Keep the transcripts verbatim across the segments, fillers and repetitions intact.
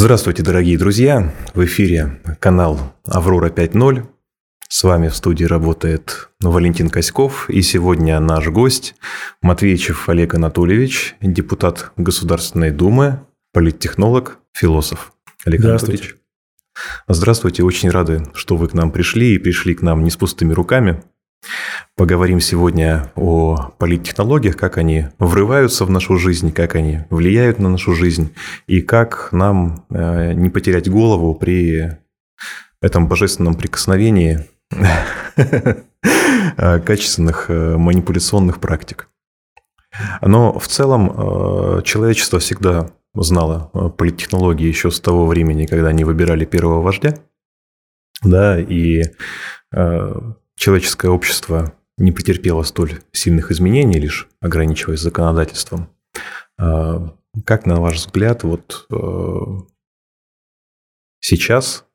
Здравствуйте, дорогие друзья! В эфире канал «Аврора пять ноль». С вами в студии работает Валентин Каськов. И сегодня наш гость Матвейчев Олег Анатольевич, депутат Государственной Думы, политтехнолог, философ. Олег Анатольевич. Здравствуйте. Очень рады, что вы к нам пришли и пришли к нам не с пустыми руками. Поговорим сегодня о политтехнологиях, как они врываются в нашу жизнь, как они влияют на нашу жизнь и как нам не потерять голову при этом божественном прикосновении качественных манипуляционных практик. Но в целом человечество всегда знало политтехнологии еще с того времени, когда они выбирали первого вождя, да, и человеческое общество не претерпело столь сильных изменений, лишь ограничиваясь законодательством. Как, на ваш взгляд, вот сейчас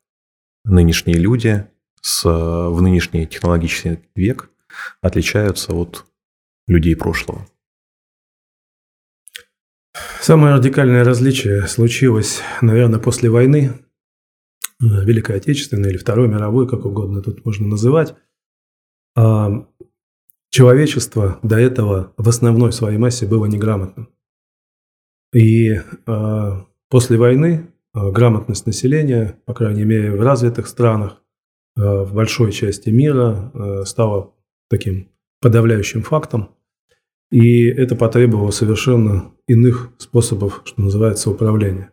нынешние люди с, в нынешний технологический век отличаются от людей прошлого? Самое радикальное различие случилось, наверное, после войны, Великой Отечественной или Второй мировой, как угодно тут можно называть. Человечество до этого в основной своей массе было неграмотным. И после войны грамотность населения, по крайней мере в развитых странах, в большой части мира, стала таким подавляющим фактом. И это потребовало совершенно иных способов, что называется, управления.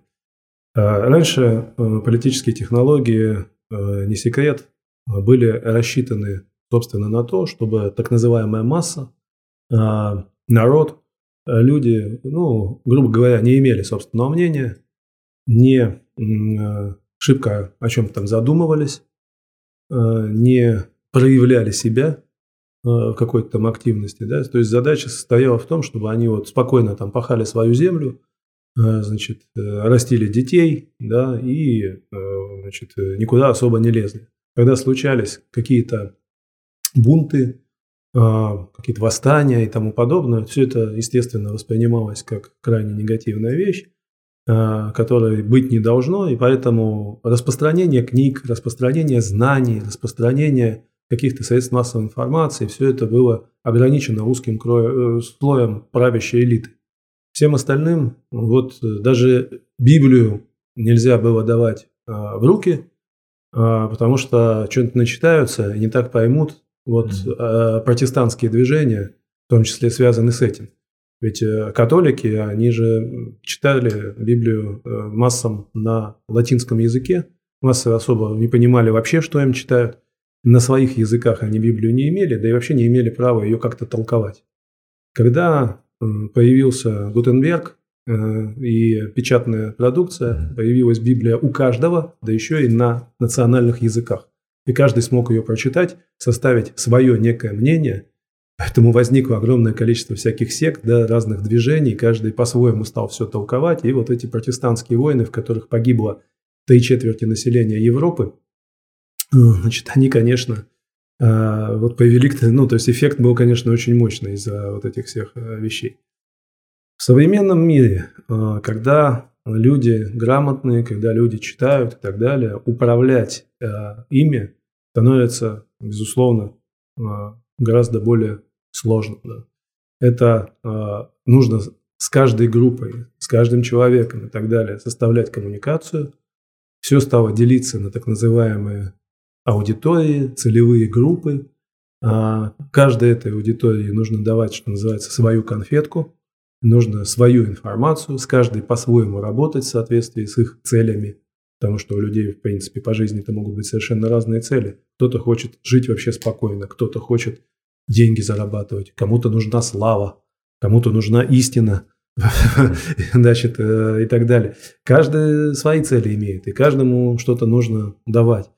Раньше политические технологии, не секрет, были рассчитаны собственно на то, чтобы так называемая масса, народ, люди, ну, грубо говоря, не имели собственного мнения, не шибко о чем-то там задумывались, не проявляли себя в какой-то там активности. Да? То есть задача состояла в том, чтобы они вот спокойно там пахали свою землю, значит, растили детей, да, и, значит, никуда особо не лезли. Когда случались какие-то бунты, какие-то восстания и тому подобное, все это, естественно, воспринималось как крайне негативная вещь, которой быть не должно, и поэтому распространение книг, распространение знаний, распространение каких-то средств массовой информации, все это было ограничено узким слоем правящей элиты. Всем остальным, вот даже Библию нельзя было давать в руки, потому что что-нибудь начитаются и не так поймут. Вот mm-hmm. протестантские движения, в том числе, связаны с этим. Ведь католики, они же читали Библию массам на латинском языке, массы особо не понимали вообще, что им читают. На своих языках они Библию не имели, да и вообще не имели права ее как-то толковать. Когда появился Гутенберг и печатная продукция, появилась Библия у каждого, да еще и на национальных языках. И каждый смог ее прочитать, составить свое некое мнение. Поэтому возникло огромное количество всяких сект, да, разных движений. Каждый по-своему стал все толковать. И вот эти протестантские войны, в которых погибло три четверти населения Европы, значит, они, конечно, вот повели к... Ну, то есть эффект был, конечно, очень мощный из-за вот этих всех вещей. В современном мире, когда люди грамотные, когда люди читают и так далее, управлять ими становится, безусловно, гораздо более сложно. Да. Это нужно с каждой группой, с каждым человеком и так далее составлять коммуникацию. Все стало делиться на так называемые аудитории, целевые группы. Каждой этой аудитории нужно давать, что называется, свою конфетку, нужно свою информацию, с каждой по-своему работать в соответствии с их целями. Потому что у людей, в принципе, по жизни-то могут быть совершенно разные цели. Кто-то хочет жить вообще спокойно, кто-то хочет деньги зарабатывать, кому-то нужна слава, кому-то нужна истина, значит, и так далее. Каждый свои цели имеет, и каждому что-то нужно давать.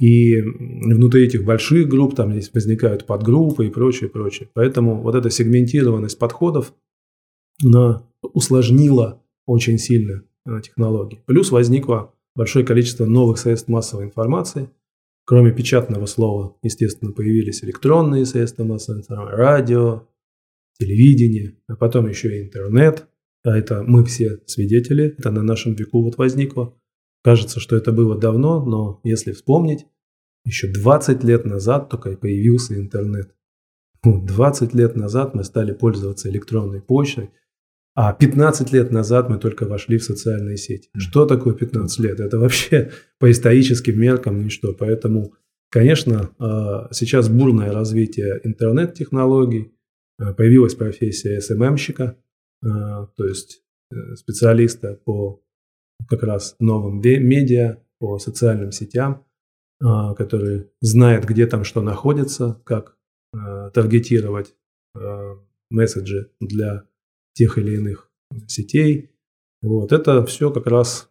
И внутри этих больших групп там здесь возникают подгруппы и прочее, прочее. Поэтому вот эта сегментированность подходов усложнила очень сильно технологии. Плюс возникло большое количество новых средств массовой информации. Кроме печатного слова, естественно, появились электронные средства массовой информации, радио, телевидение, а потом еще и интернет. А это мы все свидетели, это на нашем веку вот возникло. Кажется, что это было давно, но если вспомнить, еще двадцать лет назад только и появился интернет. двадцать лет назад мы стали пользоваться электронной почтой, а пятнадцать лет назад мы только вошли в социальные сети. Что такое пятнадцать лет? Это вообще по историческим меркам ничто. Поэтому, конечно, сейчас бурное развитие интернет-технологий, появилась профессия эс эм эм-щика, то есть специалиста по как раз новым медиа, по социальным сетям, который знает, где там что находится, как таргетировать месседжи для тех или иных сетей. Вот. Это все как раз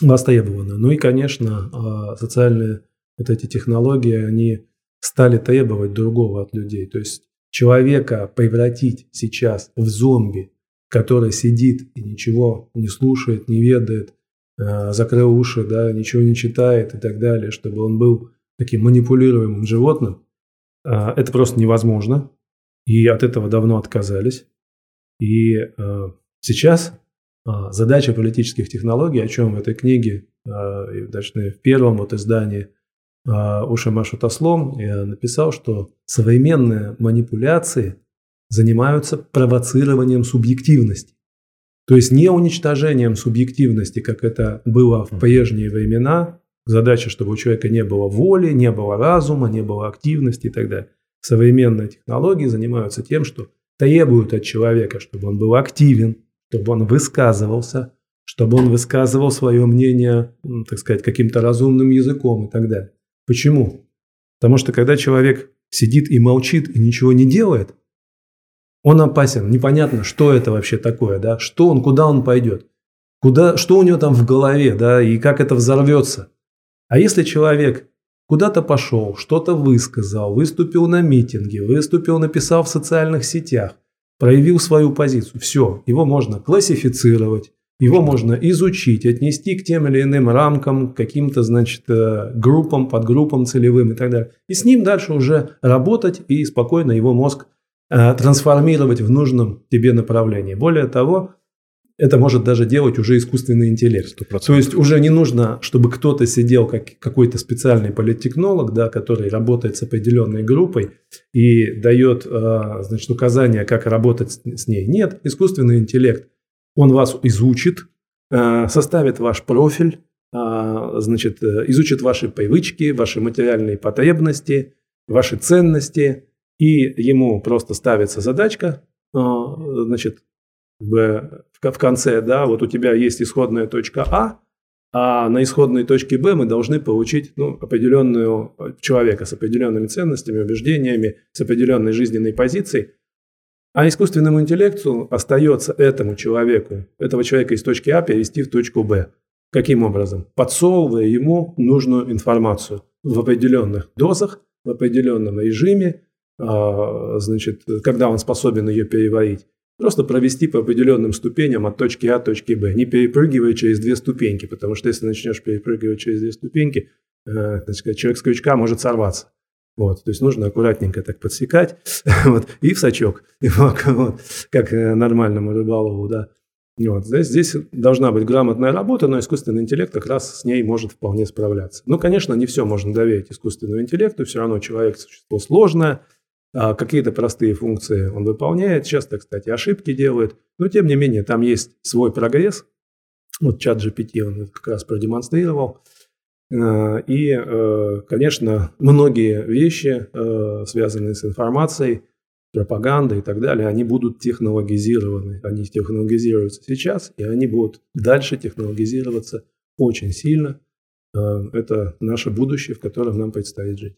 востребовано. Ну и, конечно, социальные вот эти технологии, они стали требовать другого от людей. То есть человека превратить сейчас в зомби, который сидит и ничего не слушает, не ведает, закрыл уши, да, ничего не читает и так далее, чтобы он был таким манипулируемым животным, это просто невозможно. И от этого давно отказались. И сейчас задача политических технологий, о чем в этой книге, точнее в первом вот издании «Уши машут ослом», я написал, что современные манипуляции занимаются провоцированием субъективности. То есть не уничтожением субъективности, как это было в прежние времена. Задача, чтобы у человека не было воли, не было разума, не было активности и так далее. Современные технологии занимаются тем, что требуют от человека, чтобы он был активен, чтобы он высказывался, чтобы он высказывал свое мнение, так сказать, каким-то разумным языком и так далее. Почему? Потому что когда человек сидит и молчит, и ничего не делает, он опасен, непонятно, что это вообще такое, да, что он, куда он пойдет, куда, что у него там в голове, да, и как это взорвется. А если человек куда-то пошел, что-то высказал, выступил на митинге, выступил, написал в социальных сетях, проявил свою позицию, все, его можно классифицировать, его можно изучить, отнести к тем или иным рамкам, к каким-то, значит, группам, подгруппам целевым и так далее. И с ним дальше уже работать и спокойно его мозг трансформировать в нужном тебе направлении. Более того, это может даже делать уже искусственный интеллект. сто процентов. То есть уже не нужно, чтобы кто-то сидел, как какой-то специальный политтехнолог, да, который работает с определенной группой и дает, значит, указания, как работать с ней. Нет, искусственный интеллект, он вас изучит, составит ваш профиль, значит, изучит ваши привычки, ваши материальные потребности, ваши ценности. И ему просто ставится задачка, значит, в, в конце, да, вот у тебя есть исходная точка А, а на исходной точке Б мы должны получить, ну, определенного человека с определенными ценностями, убеждениями, с определенной жизненной позицией. А искусственному интеллекту остается этому человеку, этого человека из точки А перевести в точку Б. Каким образом? Подсовывая ему нужную информацию в определенных дозах, в определенном режиме, значит, когда он способен ее переварить. Просто провести по определенным ступеням от точки А до точки Б, не перепрыгивая через две ступеньки, потому что если начнешь перепрыгивать через две ступеньки, значит, человек с крючка может сорваться. Вот, то есть нужно аккуратненько так подсекать вот, и в сачок, и вот, вот, как нормальному рыболову. Да. Вот, здесь, здесь должна быть грамотная работа, но искусственный интеллект как раз с ней может вполне справляться. Ну, конечно, не все можно доверить искусственному интеллекту, все равно человек – существо сложное. Какие-то простые функции он выполняет. Часто, кстати, ошибки делает. Но, тем не менее, там есть свой прогресс. Вот чат джи пи ти он как раз продемонстрировал. И, конечно, многие вещи, связанные с информацией, пропагандой и так далее, они будут технологизированы. Они технологизируются сейчас, и они будут дальше технологизироваться очень сильно. Это наше будущее, в котором нам предстоит жить.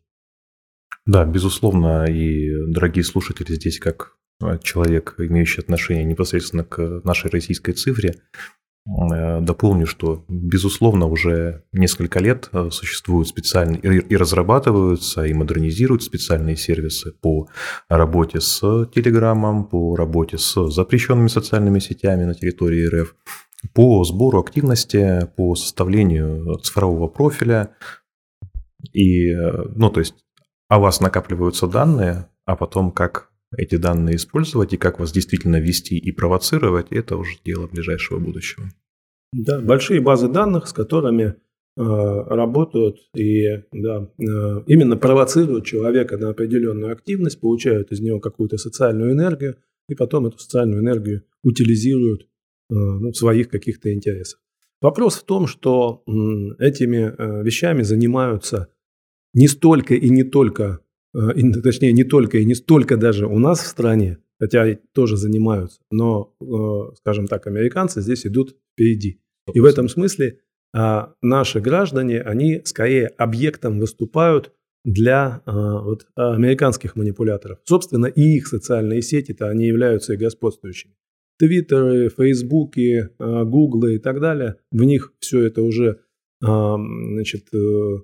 Да, безусловно, и, дорогие слушатели, здесь как человек, имеющий отношение непосредственно к нашей российской цифре, дополню, что, безусловно, уже несколько лет существуют специальные и разрабатываются, и модернизируют специальные сервисы по работе с Телеграмом, по работе с запрещенными социальными сетями на территории эр эф, по сбору активности, по составлению цифрового профиля, и, ну, то есть, о вас накапливаются данные, а потом как эти данные использовать и как вас действительно вести и провоцировать, это уже дело ближайшего будущего. Да, большие базы данных, с которыми э, работают и да, э, именно провоцируют человека на определенную активность, получают из него какую-то социальную энергию и потом эту социальную энергию утилизируют э, ну, в своих каких-то интересах. Вопрос в том, что э, этими э, вещами занимаются не столько и не только, э, и, точнее не только и не столько даже у нас в стране, хотя и тоже занимаются, но, э, скажем так, американцы здесь идут впереди. И в этом смысле а, наши граждане, они скорее объектом выступают для а, вот, американских манипуляторов. Собственно, и их социальные сети-то, они являются и господствующими. Твиттеры, Фейсбуки, Гуглы и так далее, в них все это уже а, значит,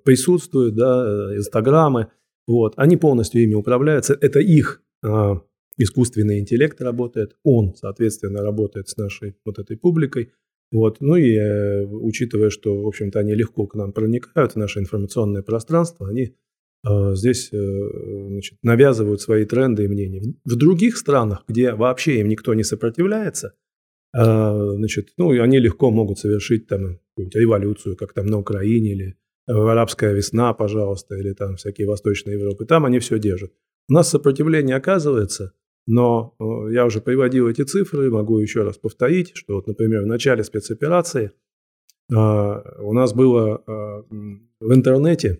присутствует, да, Инстаграмы. Вот, они полностью ими управляются. Это их а, искусственный интеллект работает. Он, соответственно, работает с нашей вот этой публикой. Вот. Ну и э, учитывая, что, в общем-то, они легко к нам проникают в наше информационное пространство, они э, здесь э, значит, навязывают свои тренды и мнения. В других странах, где вообще им никто не сопротивляется, э, значит, ну, они легко могут совершить там какую-то революцию, как там на Украине, или арабская весна, пожалуйста, или там всякие восточные Европы. Там они все держат. У нас сопротивление оказывается. Но э, я уже приводил эти цифры, могу еще раз повторить, что, вот, например, в начале спецоперации э, у нас было э, в интернете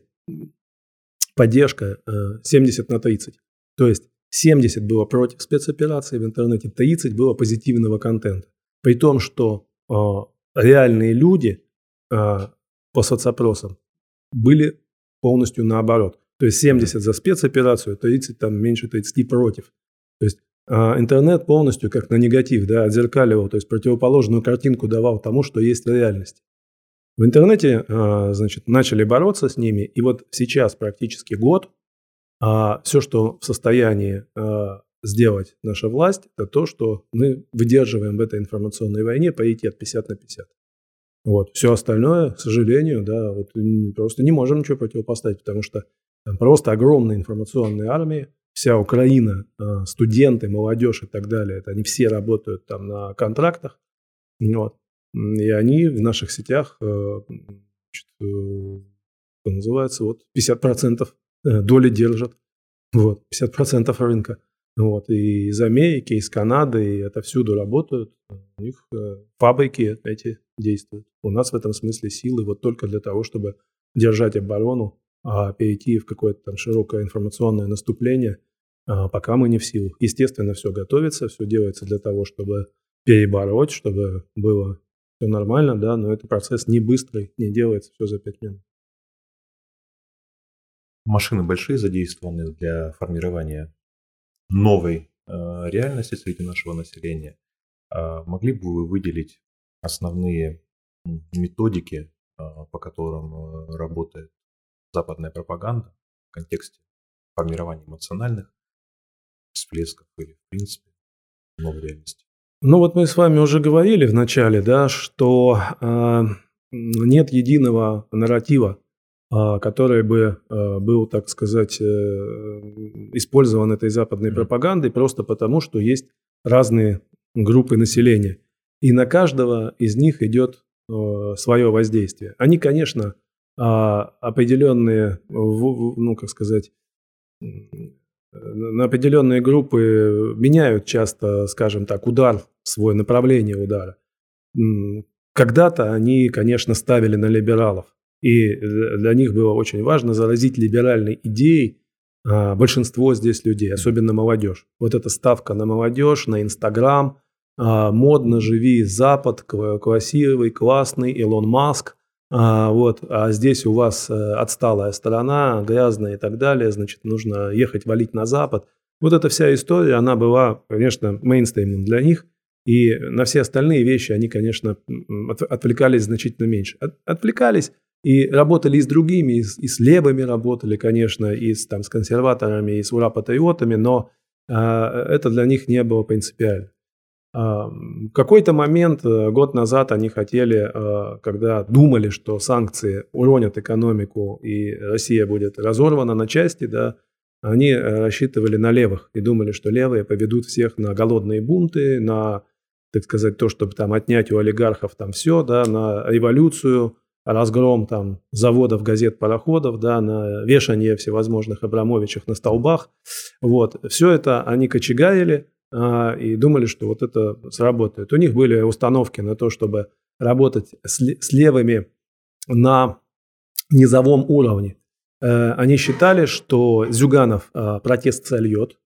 поддержка э, семьдесят на тридцать. То есть семьдесят было против спецоперации, в интернете тридцать было позитивного контента. При том, что э, реальные люди э, по соцопросам были полностью наоборот. То есть семьдесят за спецоперацию, тридцать там меньше тридцати против. То есть интернет полностью как на негатив, да, отзеркаливал, то есть противоположную картинку давал тому, что есть в реальности. В интернете, значит, начали бороться с ними, и вот сейчас практически год все, что в состоянии сделать наша власть, это то, что мы выдерживаем в этой информационной войне паритет пятьдесят на пятьдесят. Вот. Все остальное, к сожалению, да, вот просто не можем ничего противопоставить, потому что там просто огромные информационные армии. Вся Украина, студенты, молодежь и так далее, это они все работают там на контрактах, вот, и они в наших сетях, что называется, вот пятьдесят процентов доли держат, вот, пятьдесят процентов рынка, вот, и из Америки, из Канады, и отовсюду работают, у них фабрики эти действуют. У нас в этом смысле силы вот только для того, чтобы держать оборону, а перейти в какое-то там широкое информационное наступление, а, пока мы не в силах. Естественно, все готовится, все делается для того, чтобы перебороть, чтобы было все нормально, да, но этот процесс не быстрый, не делается все за пять минут. Машины большие задействованы для формирования новой э, реальности среди нашего населения. Э, могли бы вы выделить основные методики, э, по которым э, работает западная пропаганда в контексте формирования эмоциональных всплесков или, в принципе, новой реальности? Ну вот мы с вами уже говорили в начале, да, что э, нет единого нарратива, э, который бы э, был, так сказать, э, использован этой западной mm-hmm. пропагандой просто потому, что есть разные группы населения. И на каждого из них идет э, свое воздействие. Они, конечно, определенные, ну, как сказать, на определенные группы меняют часто, скажем так, удар, свое направление удара. Когда-то они, конечно, ставили на либералов, и для них было очень важно заразить либеральной идеей большинство здесь людей, особенно молодежь. Вот эта ставка на молодежь, на Инстаграм, модно, живи, Запад, красивый, классный, Илон Маск. А, вот, а здесь у вас отсталая сторона, грязная и так далее, значит, нужно ехать валить на Запад. Вот эта вся история, она была, конечно, мейнстримом для них, и на все остальные вещи они, конечно, отвлекались значительно меньше. От, отвлекались и работали и с другими, и с, и с левыми работали, конечно, и с, там, с консерваторами, и с ура-патриотами, но а, это для них не было принципиально. В какой-то момент, год назад, они хотели, когда думали, что санкции уронят экономику и Россия будет разорвана на части, да, они рассчитывали на левых и думали, что левые поведут всех на голодные бунты, на так сказать, то, чтобы там отнять у олигархов там все, да, на революцию, разгром там заводов, газет, пароходов, да, на вешание всевозможных Абрамовичах на столбах. Вот. Все это они кочегарили а, и думали, что вот это сработает. У них были установки на то, чтобы работать с, с левыми на низовом уровне. Э, они считали, что Зюганов э, протест сольет,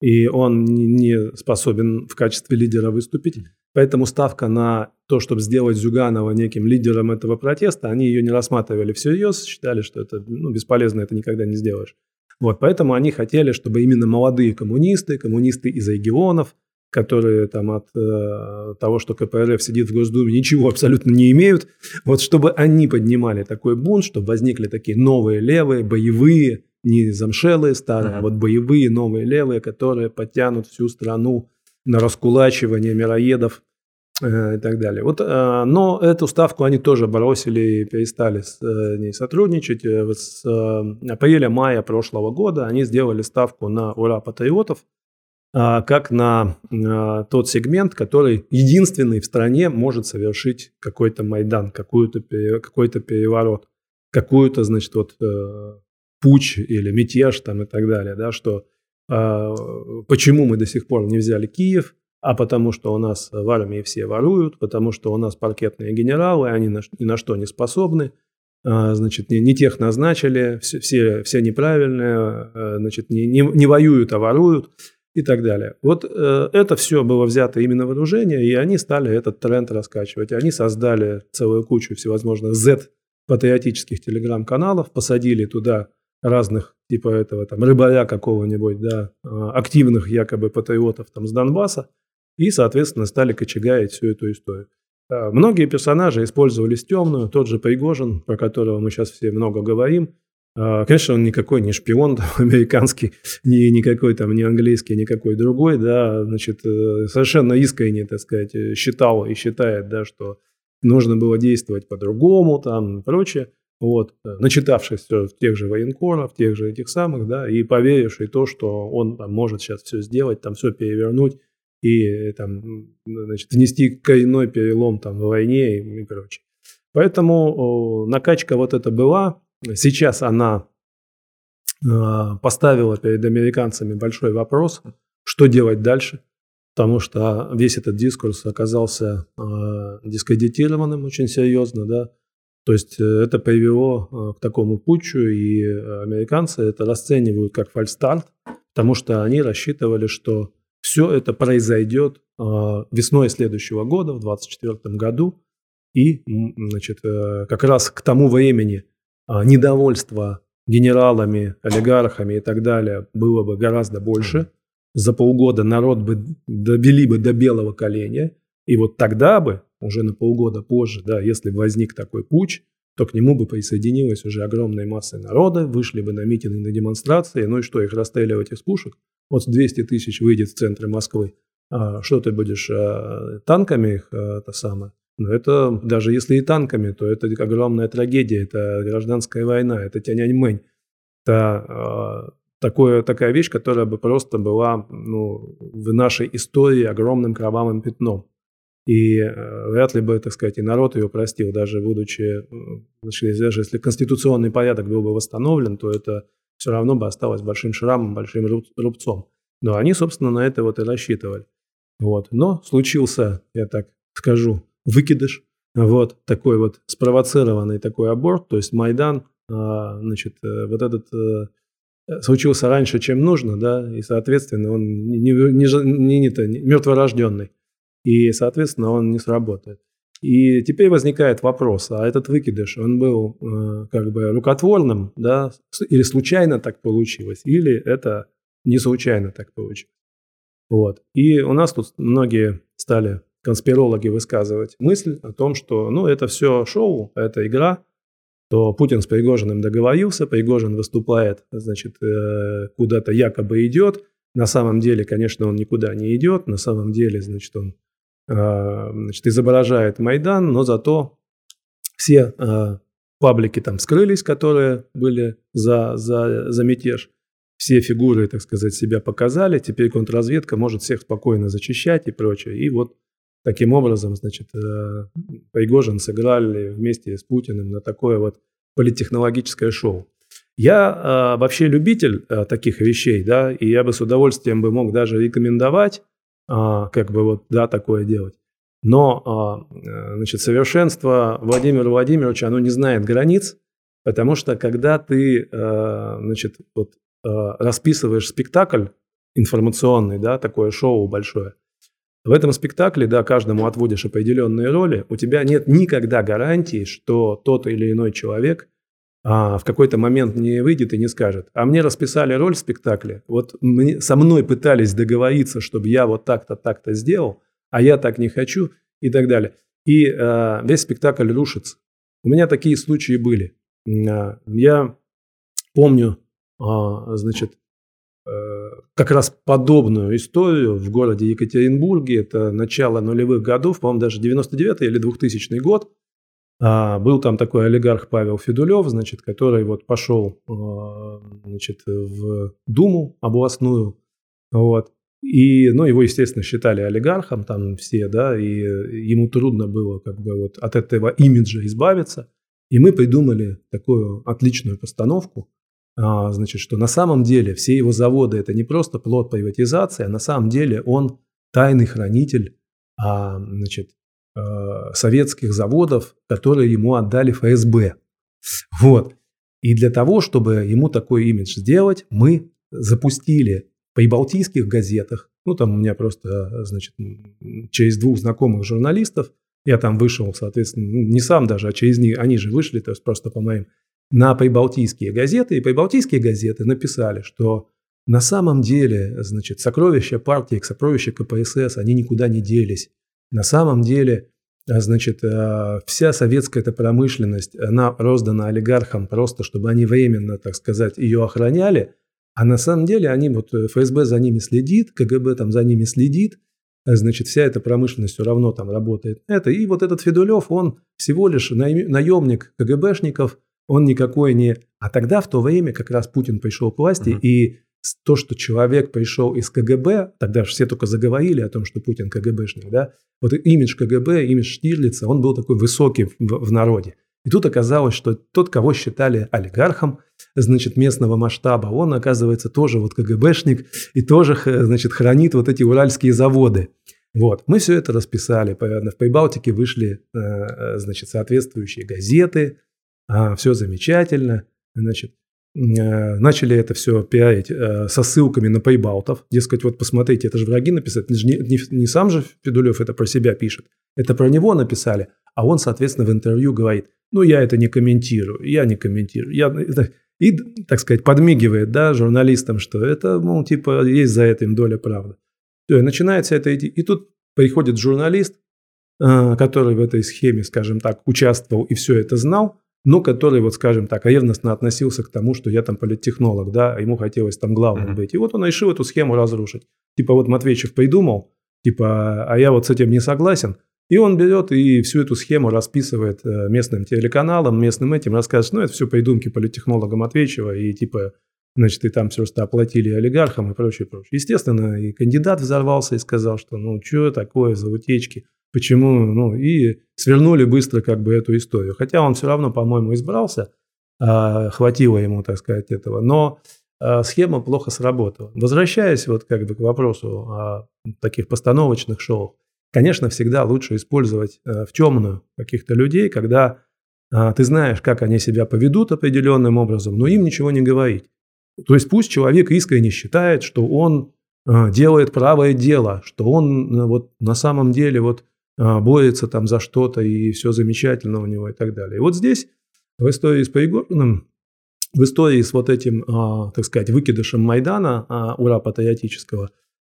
и он не способен в качестве лидера выступить. Поэтому ставка на то, чтобы сделать Зюганова неким лидером этого протеста, они ее не рассматривали всерьез, считали, что это ну, бесполезно, это никогда не сделаешь. Вот, поэтому они хотели, чтобы именно молодые коммунисты, коммунисты из регионов, которые там от э, того, что КПРФ сидит в Госдуме, ничего абсолютно не имеют, вот чтобы они поднимали такой бунт, чтобы возникли такие новые левые, боевые, не замшелые старые, mm-hmm. а вот боевые новые левые, которые подтянут всю страну на раскулачивание мироедов э, и так далее. Вот, э, но эту ставку они тоже бросили и перестали с э, ней сотрудничать. С э, апреля-мая прошлого года они сделали ставку на ура-патриотов, э, как на э, тот сегмент, который единственный в стране может совершить какой-то майдан, какой-то переворот, какую-то, значит, вот... Э, путч или мятеж там, и так далее, да, что э, почему мы до сих пор не взяли Киев, а потому что у нас в армии все воруют, потому что у нас паркетные генералы, они на, ни на что не способны, э, значит, не, не тех назначили, все, все, все неправильные, э, значит, не, не, не воюют, а воруют и так далее. Вот э, это все было взято именно вооружение, и они стали этот тренд раскачивать. Они создали целую кучу всевозможных Z-патриотических телеграм-каналов, посадили туда разных, типа этого, там, рыбаря какого-нибудь, да, активных якобы патриотов там с Донбасса, и, соответственно, стали кочегарить всю эту историю. Многие персонажи использовались темную, тот же Пригожин, про которого мы сейчас все много говорим. Конечно, он никакой не шпион там, американский, ни, никакой там, не английский, никакой другой, да, значит, совершенно искренне, так сказать, считал и считает, да, что нужно было действовать по-другому, там, и прочее. Вот, начитавшись в тех же военкоров, тех же этих самых, да, и поверивший то, что он там, может сейчас все сделать, там все перевернуть и там, значит, внести коренной перелом там, в войне и, и прочее. Поэтому накачка вот эта была. Сейчас она э, поставила перед американцами большой вопрос, что делать дальше, потому что весь этот дискурс оказался э, дискредитированным очень серьезно, да. То есть это привело к такому путчу, и американцы это расценивают как фальстарт, потому что они рассчитывали, что все это произойдет весной следующего года, в двадцать четвёртом году, и, значит, как раз к тому времени недовольство генералами, олигархами и так далее было бы гораздо больше. За полгода народ бы довели бы до белого коленя, и вот тогда бы, уже на полгода позже, да, если возник такой путч, то к нему бы присоединилась уже огромная масса народа, вышли бы на митинги, на демонстрации, ну и что, их расстреливать из пушек? Вот двести тысяч выйдет в центр Москвы, а что ты будешь а, танками их, а, то самое? Но это, даже если и танками, то это огромная трагедия, это гражданская война, это тянь-ань-мэнь, это а, такое, такая вещь, которая бы просто была ну, в нашей истории огромным кровавым пятном. И вряд ли бы, так сказать, и народ ее простил, даже будучи, даже если конституционный порядок был бы восстановлен, то это все равно бы осталось большим шрамом, большим рубцом. Но они, собственно, на это вот и рассчитывали. Вот. Но случился, я так скажу, выкидыш, вот такой вот спровоцированный такой аборт, то есть Майдан, значит, вот этот случился раньше, чем нужно, да, и, соответственно, он не, не, не, не, не, не мертворожденный. И, соответственно, он не сработает. И теперь возникает вопрос, а этот выкидыш, он был э, как бы рукотворным, да, или случайно так получилось, или это не случайно так получилось. Вот. И у нас тут многие стали конспирологи высказывать мысль о том, что ну, это все шоу, это игра, то Путин с Пригожиным договорился, Пригожин выступает, значит, э, куда-то якобы идет, на самом деле, конечно, он никуда не идет, на самом деле, значит, он значит, изображает Майдан, но зато все э, паблики там скрылись, которые были за, за, за мятеж, все фигуры, так сказать, себя показали, теперь контрразведка может всех спокойно зачищать и прочее. И вот Таким образом, значит, Пригожин сыграли вместе с Путиным на такое вот политтехнологическое шоу. Я вообще любитель таких вещей, да, и я бы с удовольствием бы мог даже рекомендовать, как бы вот, да, такое делать. Но, значит, совершенство Владимира Владимировича, оно не знает границ, потому что когда ты, значит, вот, расписываешь спектакль информационный, да, такое шоу большое, в этом спектакле, да, каждому отводишь определенные роли, у тебя нет никогда гарантии, что тот или иной человек а, в какой-то момент не выйдет и не скажет: а мне расписали роль в спектакле, вот мне, со мной пытались договориться, чтобы я вот так-то, так-то сделал, а я так не хочу и так далее. И а, весь спектакль рушится. У меня такие случаи были. А, я помню, а, значит, как раз подобную историю в городе Екатеринбурге, это начало нулевых годов, по-моему, даже девяносто девятый или двухтысячный год, был там такой олигарх Павел Федулев, значит, который вот пошел, значит, в Думу областную, вот, и, ну, его, естественно, считали олигархом там все, да, и ему трудно было как бы вот от этого имиджа избавиться, и мы придумали такую отличную постановку, значит, что на самом деле все его заводы – это не просто плод приватизации, а на самом деле он тайный хранитель, значит, советских заводов, которые ему отдали эф эс бэ. Вот. И для того, чтобы ему такой имидж сделать, мы запустили в прибалтийских газетах, ну там у меня просто, значит, через двух знакомых журналистов, я там вышел, соответственно, не сам даже, а через них, они же вышли, то есть просто по моим, на прибалтийские газеты, и прибалтийские газеты написали, что на самом деле, значит, сокровища партии, сокровища ка пэ эс эс, они никуда не делись. На самом деле, значит, вся советская эта промышленность, она роздана олигархам просто, чтобы они временно, так сказать, ее охраняли, а на самом деле они, вот эф эс бэ за ними следит, ка гэ бэ там за ними следит, значит, вся эта промышленность все равно там работает. Это, и вот этот Федулев, он всего лишь наемник ка гэ бэшников, он никакой не... А тогда, в то время, как раз Путин пришел к власти, uh-huh. и то, что человек пришел из ка гэ бэ, тогда же все только заговорили о том, что Путин ка гэ бэшник, да, вот имидж ка гэ бэ, имидж Штирлица, он был такой высокий в, в народе. И тут оказалось, что тот, кого считали олигархом, значит, местного масштаба, он, оказывается, тоже вот ка гэ бэшник и тоже, значит, хранит вот эти уральские заводы. Вот. Мы все это расписали. В Прибалтике вышли, значит, соответствующие газеты, все замечательно, значит, начали это все пиарить со ссылками на прибалтов, дескать, вот посмотрите, это же враги написали, не, не, не сам же Федулев это про себя пишет, это про него написали, а он, соответственно, в интервью говорит: ну, я это не комментирую, я не комментирую, я... и, так сказать, подмигивает, да, журналистам, что это, ну, типа, есть за это им доля правды. Все, начинается это идти, и тут приходит журналист, который в этой схеме, скажем так, участвовал и все это знал, но который, вот скажем так, ревностно относился к тому, что я там политтехнолог, да, ему хотелось там главным mm-hmm. быть. И вот он решил эту схему разрушить. Типа вот Матвейчев придумал, типа, а я вот с этим не согласен. И он берет и всю эту схему расписывает местным телеканалам, местным этим, рассказывает, ну, это все придумки политтехнолога Матвейчева, и типа, значит, и там все, что оплатили олигархам и прочее, прочее. Естественно, и кандидат взорвался и сказал, что ну, что такое за утечки. Почему? Ну, и свернули быстро как бы эту историю. Хотя он все равно, по-моему, избрался, а, хватило ему, так сказать, этого. Но а, схема плохо сработала. Возвращаясь вот как бы к вопросу о таких постановочных шоу, конечно, всегда лучше использовать а, в темную каких-то людей, когда а, ты знаешь, как они себя поведут определенным образом, но им ничего не говорить. То есть пусть человек искренне считает, что он а, делает правое дело, что он а, вот на самом деле вот борется там за что-то, и все замечательно у него и так далее. И вот здесь, в истории с Пригожиным, в истории с вот этим, так сказать, выкидышем Майдана, ура патриотического,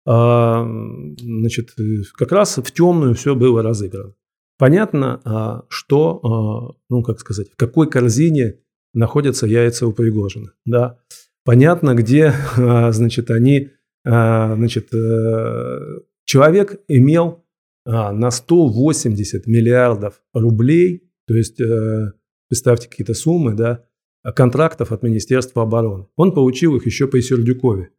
значит, как раз в темную все было разыграно. Понятно, что, ну, как сказать, в какой корзине находятся яйца у Пригожина, да? Понятно, где, значит, они, значит, человек имел А, на сто восемьдесят миллиардов рублей, то есть, э, представьте, какие-то суммы, да, контрактов от Министерства обороны. Он получил их еще при Сердюкове.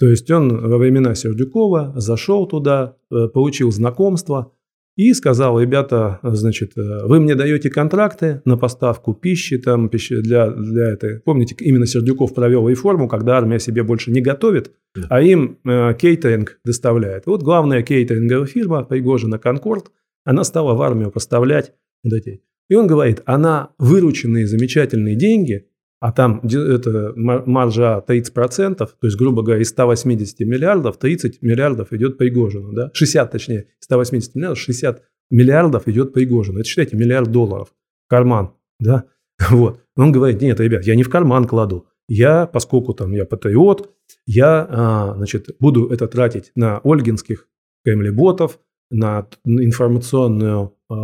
То есть, он во времена Сердюкова зашел туда, э, получил знакомство, и сказал: ребята, значит, вы мне даете контракты на поставку пищи, там, пищи для, для этой. Помните, именно Сердюков провел реформу, когда армия себе больше не готовит, да. а им э, кейтеринг доставляет. Вот главная кейтеринговая фирма Пригожина «Конкорд», она стала в армию поставлять вот эти. И он говорит, она вырученные замечательные деньги, а там это маржа тридцать процентов, то есть, грубо говоря, из ста восьмидесяти миллиардов тридцать миллиардов идет Пригожину. Да? шестьдесят, точнее, сто восемьдесят миллиардов, шестьдесят миллиардов идет Пригожину. Это, считайте, миллиард долларов в карман. Да? Вот. Он говорит, нет, ребят, я не в карман кладу. Я, поскольку там я патриот, я а, значит, буду это тратить на ольгинских кремлеботов, на информационную э,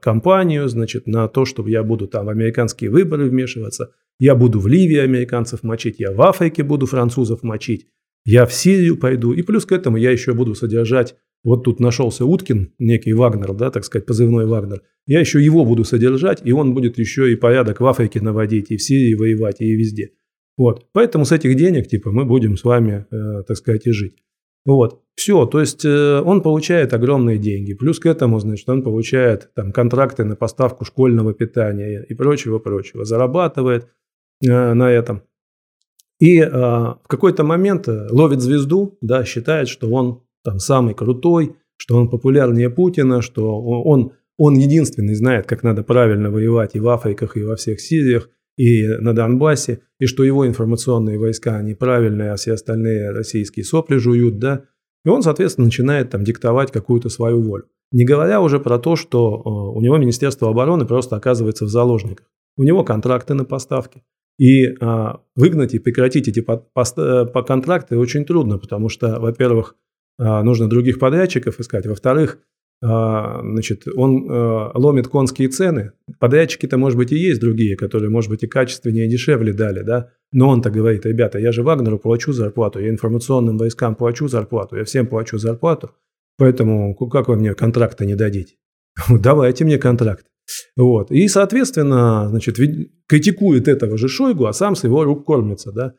кампанию, значит, на то, чтобы я буду там в американские выборы вмешиваться, я буду в Ливии американцев мочить, я в Африке буду французов мочить, я в Сирию пойду, и плюс к этому я еще буду содержать, вот тут нашелся Уткин, некий Вагнер, да, так сказать, позывной Вагнер, я еще его буду содержать, и он будет еще и порядок в Африке наводить, и в Сирии воевать, и везде. Вот, поэтому с этих денег, типа, мы будем с вами, э, так сказать, и жить. Вот, все, то есть э, он получает огромные деньги, плюс к этому, значит, он получает там контракты на поставку школьного питания и прочего-прочего, зарабатывает э, на этом. И э, в какой-то момент ловит звезду, да, считает, что он там самый крутой, что он популярнее Путина, что он, он единственный знает, как надо правильно воевать и в Африках, и во всех Сириях, и на Донбассе, и что его информационные войска, они правильные, а все остальные российские сопли жуют, да, и он, соответственно, начинает там диктовать какую-то свою волю. Не говоря уже про то, что у него Министерство обороны просто оказывается в заложниках. У него контракты на поставки. И а, выгнать и прекратить эти по, по, по контракты очень трудно, потому что, во-первых, а, нужно других подрядчиков искать, во-вторых, значит, он ломит конские цены. Подрядчики-то, может быть, и есть другие, которые, может быть, и качественнее, и дешевле дали, да. Но он-то говорит: ребята, я же Вагнеру плачу зарплату, я информационным войскам плачу зарплату, я всем плачу зарплату, поэтому как вы мне контракты не дадите? Давайте мне контракт. Вот. И, соответственно, значит, критикует этого же Шойгу, а сам с его рук кормится, да.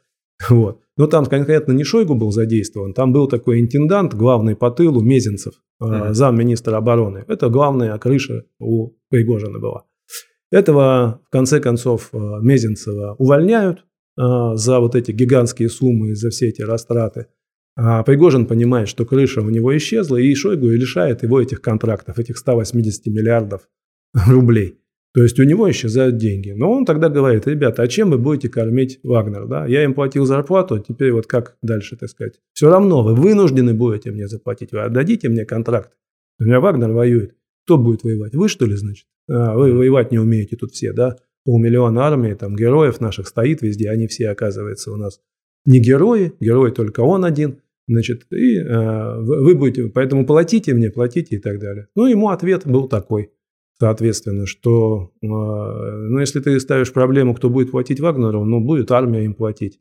Вот. Но там конкретно не Шойгу был задействован, там был такой интендант, главный по тылу, Мезенцев, mm-hmm. замминистра обороны. Это главная крыша у Пригожина была. Этого, в конце концов, Мезенцева увольняют а, за вот эти гигантские суммы, за все эти растраты. А Пригожин понимает, что крыша у него исчезла, и Шойгу лишает его этих контрактов, этих ста восьмидесяти миллиардов рублей. То есть у него исчезают деньги. Но он тогда говорит: ребята, а чем вы будете кормить Вагнер? Да? Я им платил зарплату, теперь вот как дальше, так сказать? Все равно вы вынуждены будете мне заплатить. Вы отдадите мне контракт. У меня Вагнер воюет. Кто будет воевать? Вы, что ли, значит? А, вы воевать не умеете тут все, да? Полмиллиона армии, там, героев наших стоит везде. Они все, оказывается, у нас не герои. Герой только он один. Значит, и а, вы будете... Поэтому платите мне, платите и так далее. Ну, ему ответ был такой. Соответственно, что э, ну, если ты ставишь проблему, кто будет платить Вагнеру, ну, будет армия им платить.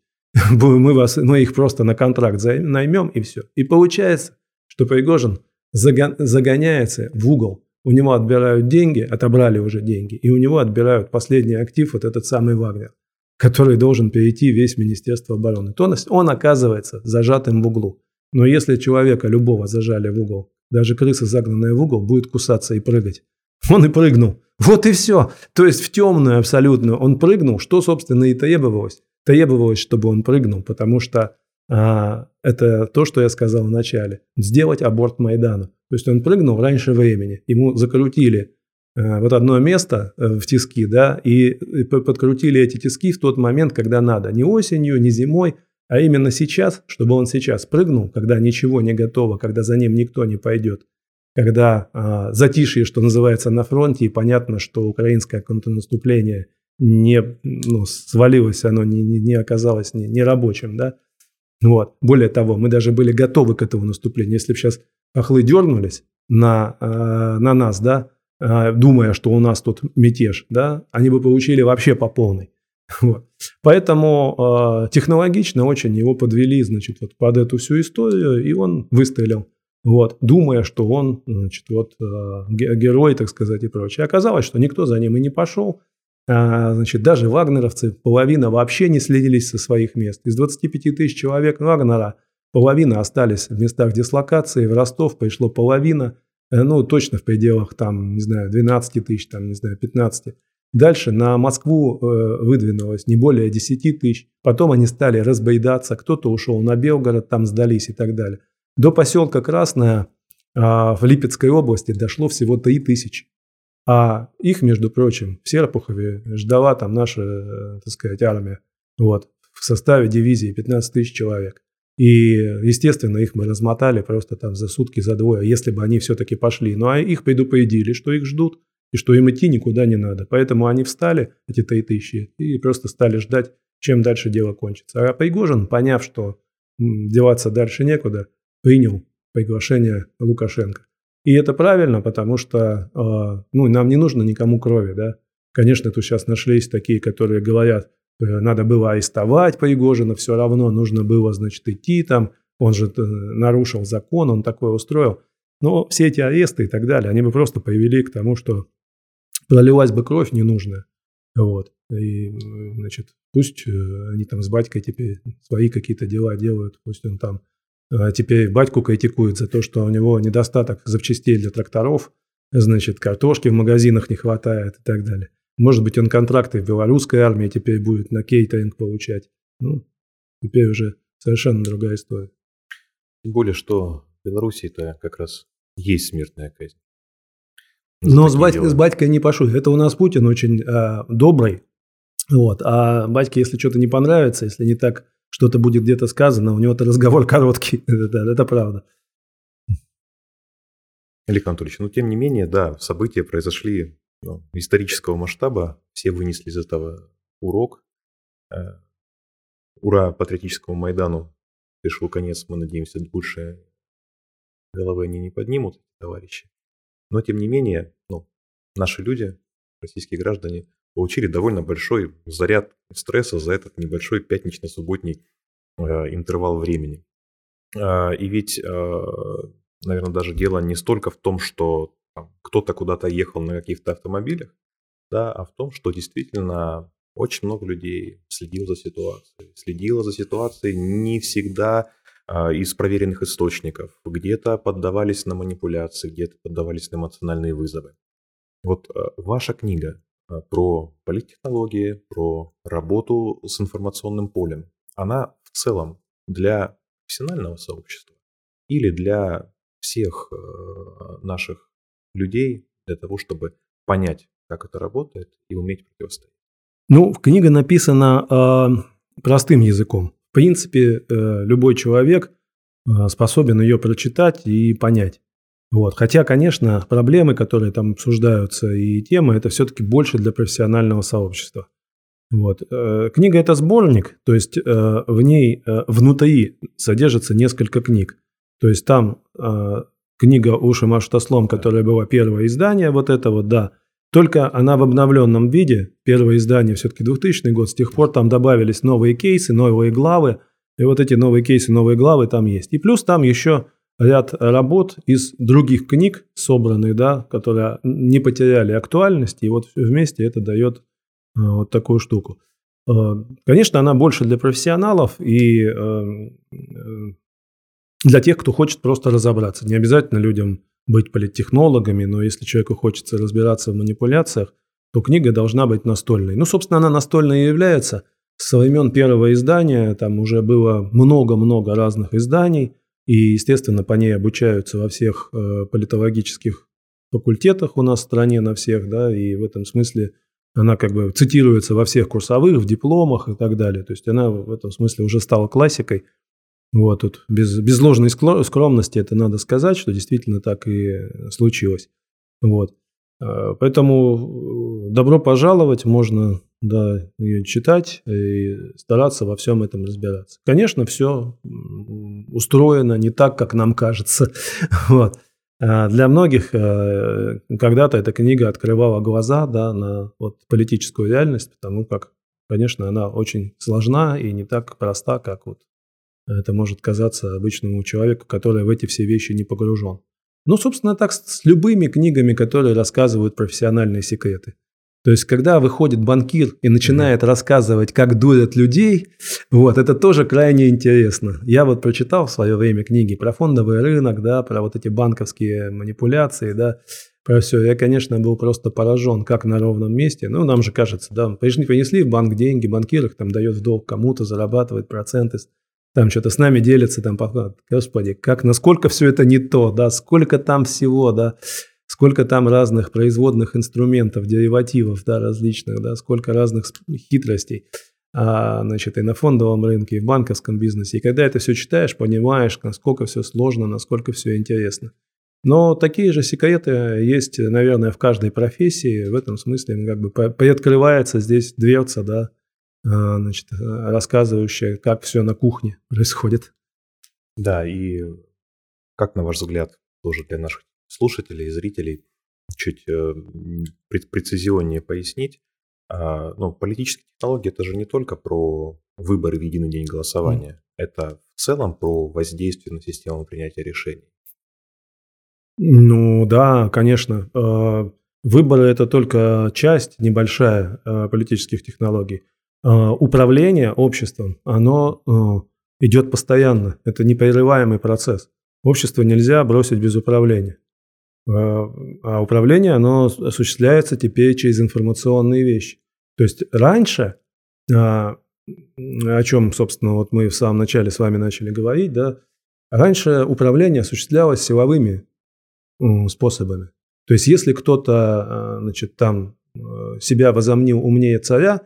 мы, вас, мы их просто на контракт наймем, и все. И получается, что Пригожин загоняется в угол. У него отбирают деньги, отобрали уже деньги, и у него отбирают последний актив, вот этот самый Вагнер, который должен перейти весь Министерство обороны. То есть он оказывается зажатым в углу. Но если человека любого зажали в угол, даже крыса, загнанная в угол, будет кусаться и прыгать. Он и прыгнул. Вот и все. То есть в темную абсолютно он прыгнул, что, собственно, и требовалось. Требовалось, чтобы он прыгнул, потому что а, это то, что я сказал в начале. Сделать аборт Майдану. То есть он прыгнул раньше времени. Ему закрутили а, вот одно место в тиски, да, и подкрутили эти тиски в тот момент, когда надо. Не осенью, не зимой, а именно сейчас, чтобы он сейчас прыгнул, когда ничего не готово, когда за ним никто не пойдет. Когда э, затишье, что называется, на фронте, и понятно, что украинское контрнаступление не, ну, свалилось, оно не, не, не оказалось не, не рабочим, да? Вот. Более того, мы даже были готовы к этому наступлению. Если бы сейчас хохлы дернулись на, э, на нас, да, э, думая, что у нас тут мятеж, да, они бы получили вообще по полной. Вот. Поэтому э, технологично очень его подвели, значит, вот под эту всю историю, и он выстрелил. Вот, думая, что он, значит, вот, герой, так сказать, и прочее. Оказалось, что никто за ним и не пошел. А, значит, даже вагнеровцы, половина вообще не слились со своих мест. Из двадцати пяти тысяч человек Вагнера половина остались в местах дислокации. В Ростов пришло половина. ну, точно в пределах, там, не знаю, двенадцать тысяч, там, не знаю, пятнадцать. Дальше на Москву э, выдвинулось не более десять тысяч. Потом они стали разбредаться, кто-то ушел на Белгород, там сдались и так далее. До поселка Красная э, в Липецкой области дошло всего три тысячи. А их, между прочим, в Серпухове ждала там наша, э, так сказать, армия. Вот, в составе дивизии пятнадцать тысяч человек. И, естественно, их мы размотали просто там за сутки, за двое, если бы они все-таки пошли. Ну, а их предупредили, что их ждут, и что им идти никуда не надо. Поэтому они встали, эти три тысячи, и просто стали ждать, чем дальше дело кончится. А Пригожин, поняв, что деваться дальше некуда, принял приглашение Лукашенко. И это правильно, потому что э, ну, нам не нужно никому крови. Да? Конечно, тут сейчас нашлись такие, которые говорят, надо было арестовать Пригожина, все равно нужно было, значит, идти там, он же нарушил закон, он такое устроил. Но все эти аресты и так далее, они бы просто привели к тому, что пролилась бы кровь ненужная. Вот. И, значит, пусть они там с батькой теперь свои какие-то дела делают, пусть он там теперь батьку критикует за то, что у него недостаток запчастей для тракторов, значит, картошки в магазинах не хватает и так далее. Может быть, он контракты в белорусской армии теперь будет на кейтеринг получать. Ну, теперь уже совершенно другая история. Тем более, что в Белоруссии-то как раз есть смертная казнь. Но с, батька, с батькой не пошу. Это у нас Путин очень э, добрый. Вот. А батьке, если что-то не понравится, если не так что-то будет где-то сказано, у него-то разговор короткий. это, это правда. Олег Анатольевич, но тем не менее, да, события произошли исторического масштаба, все вынесли из этого урок. Ура патриотическому Майдану пришел конец, мы надеемся, больше головы они не поднимут, товарищи. Но, тем не менее, ну, наши люди, российские граждане, получили довольно большой заряд стресса за этот небольшой пятнично-субботний э, интервал времени. Э, и ведь, э, наверное, даже дело не столько в том, что кто-то куда-то ехал на каких-то автомобилях, да, а в том, что действительно очень много людей следило за ситуацией. Следило за ситуацией не всегда а, из проверенных источников. Где-то поддавались на манипуляции, где-то поддавались на эмоциональные вызовы. Вот а, ваша книга а, про политтехнологии, про работу с информационным полем, она в целом для профессионального сообщества или для всех а, наших людей для того, чтобы понять, как это работает и уметь противостоять? Ну, книга написана э, простым языком. В принципе, э, любой человек э, способен ее прочитать и понять. Вот. Хотя, конечно, проблемы, которые там обсуждаются, и темы, это все-таки больше для профессионального сообщества. Вот. Э, книга – это сборник, то есть э, в ней э, внутри содержится несколько книг. То есть там... Э, Книга «Уши машут ослом», которая была первое издание вот этого, да. Только она в обновленном виде. Первое издание все-таки двухтысячный год. С тех пор там добавились новые кейсы, новые главы. И вот эти новые кейсы, новые главы там есть. И плюс там еще ряд работ из других книг собранных, да, которые не потеряли актуальности. И вот вместе это дает вот такую штуку. Конечно, она больше для профессионалов и... Для тех, кто хочет просто разобраться. Не обязательно людям быть политтехнологами, но если человеку хочется разбираться в манипуляциях, то книга должна быть настольной. Ну, собственно, она настольной и является. Со времен первого издания там уже было много-много разных изданий, и, естественно, по ней обучаются во всех э, политологических факультетах у нас в стране, на всех, да, и в этом смысле она как бы цитируется во всех курсовых, в дипломах и так далее. То есть она в этом смысле уже стала классикой. Вот, тут без, без ложной скромности это надо сказать, что действительно так и случилось. Вот. Поэтому добро пожаловать, можно, да, ее читать и стараться во всем этом разбираться. Конечно, все устроено не так, как нам кажется. Вот. Для многих когда-то эта книга открывала глаза, да, на вот политическую реальность, потому как, конечно, она очень сложна и не так проста, как вот это может казаться обычному человеку, который в эти все вещи не погружен. Ну, собственно, так с любыми книгами, которые рассказывают профессиональные секреты. То есть, когда выходит банкир и начинает mm-hmm. рассказывать, как дурят людей, вот, это тоже крайне интересно. Я вот прочитал в свое время книги про фондовый рынок, да, про вот эти банковские манипуляции, да, про все. Я, конечно, был просто поражен, как на ровном месте. Ну, нам же кажется, да, принесли в банк деньги, банкир их там дает в долг кому-то, зарабатывает проценты, там что-то с нами делится, там, господи, как, насколько все это не то, да, сколько там всего, да. Сколько там разных производных инструментов, деривативов, да, различных, да, сколько разных хитростей, а, значит, и на фондовом рынке, и в банковском бизнесе. И когда это все читаешь, понимаешь, насколько все сложно, насколько все интересно. Но такие же секреты есть, наверное, в каждой профессии. В этом смысле как бы приоткрывается здесь дверца, да, а, значит, рассказывающая, как все на кухне происходит. Да, и как, на ваш взгляд, тоже для наших слушателей и зрителей чуть э, прецизионнее пояснить. А, ну, политические технологии – это же не только про выборы в единый день голосования. Mm. Это в целом про воздействие на систему принятия решений. Ну да, конечно. Выборы – это только часть небольшая политических технологий. Управление обществом, оно идет постоянно. Это непрерываемый процесс. Общество нельзя бросить без управления. А управление, оно осуществляется теперь через информационные вещи. То есть раньше, о чем, собственно, вот мы в самом начале с вами начали говорить, да, раньше управление осуществлялось силовыми способами. То есть если кто-то, значит, там себя возомнил умнее царя,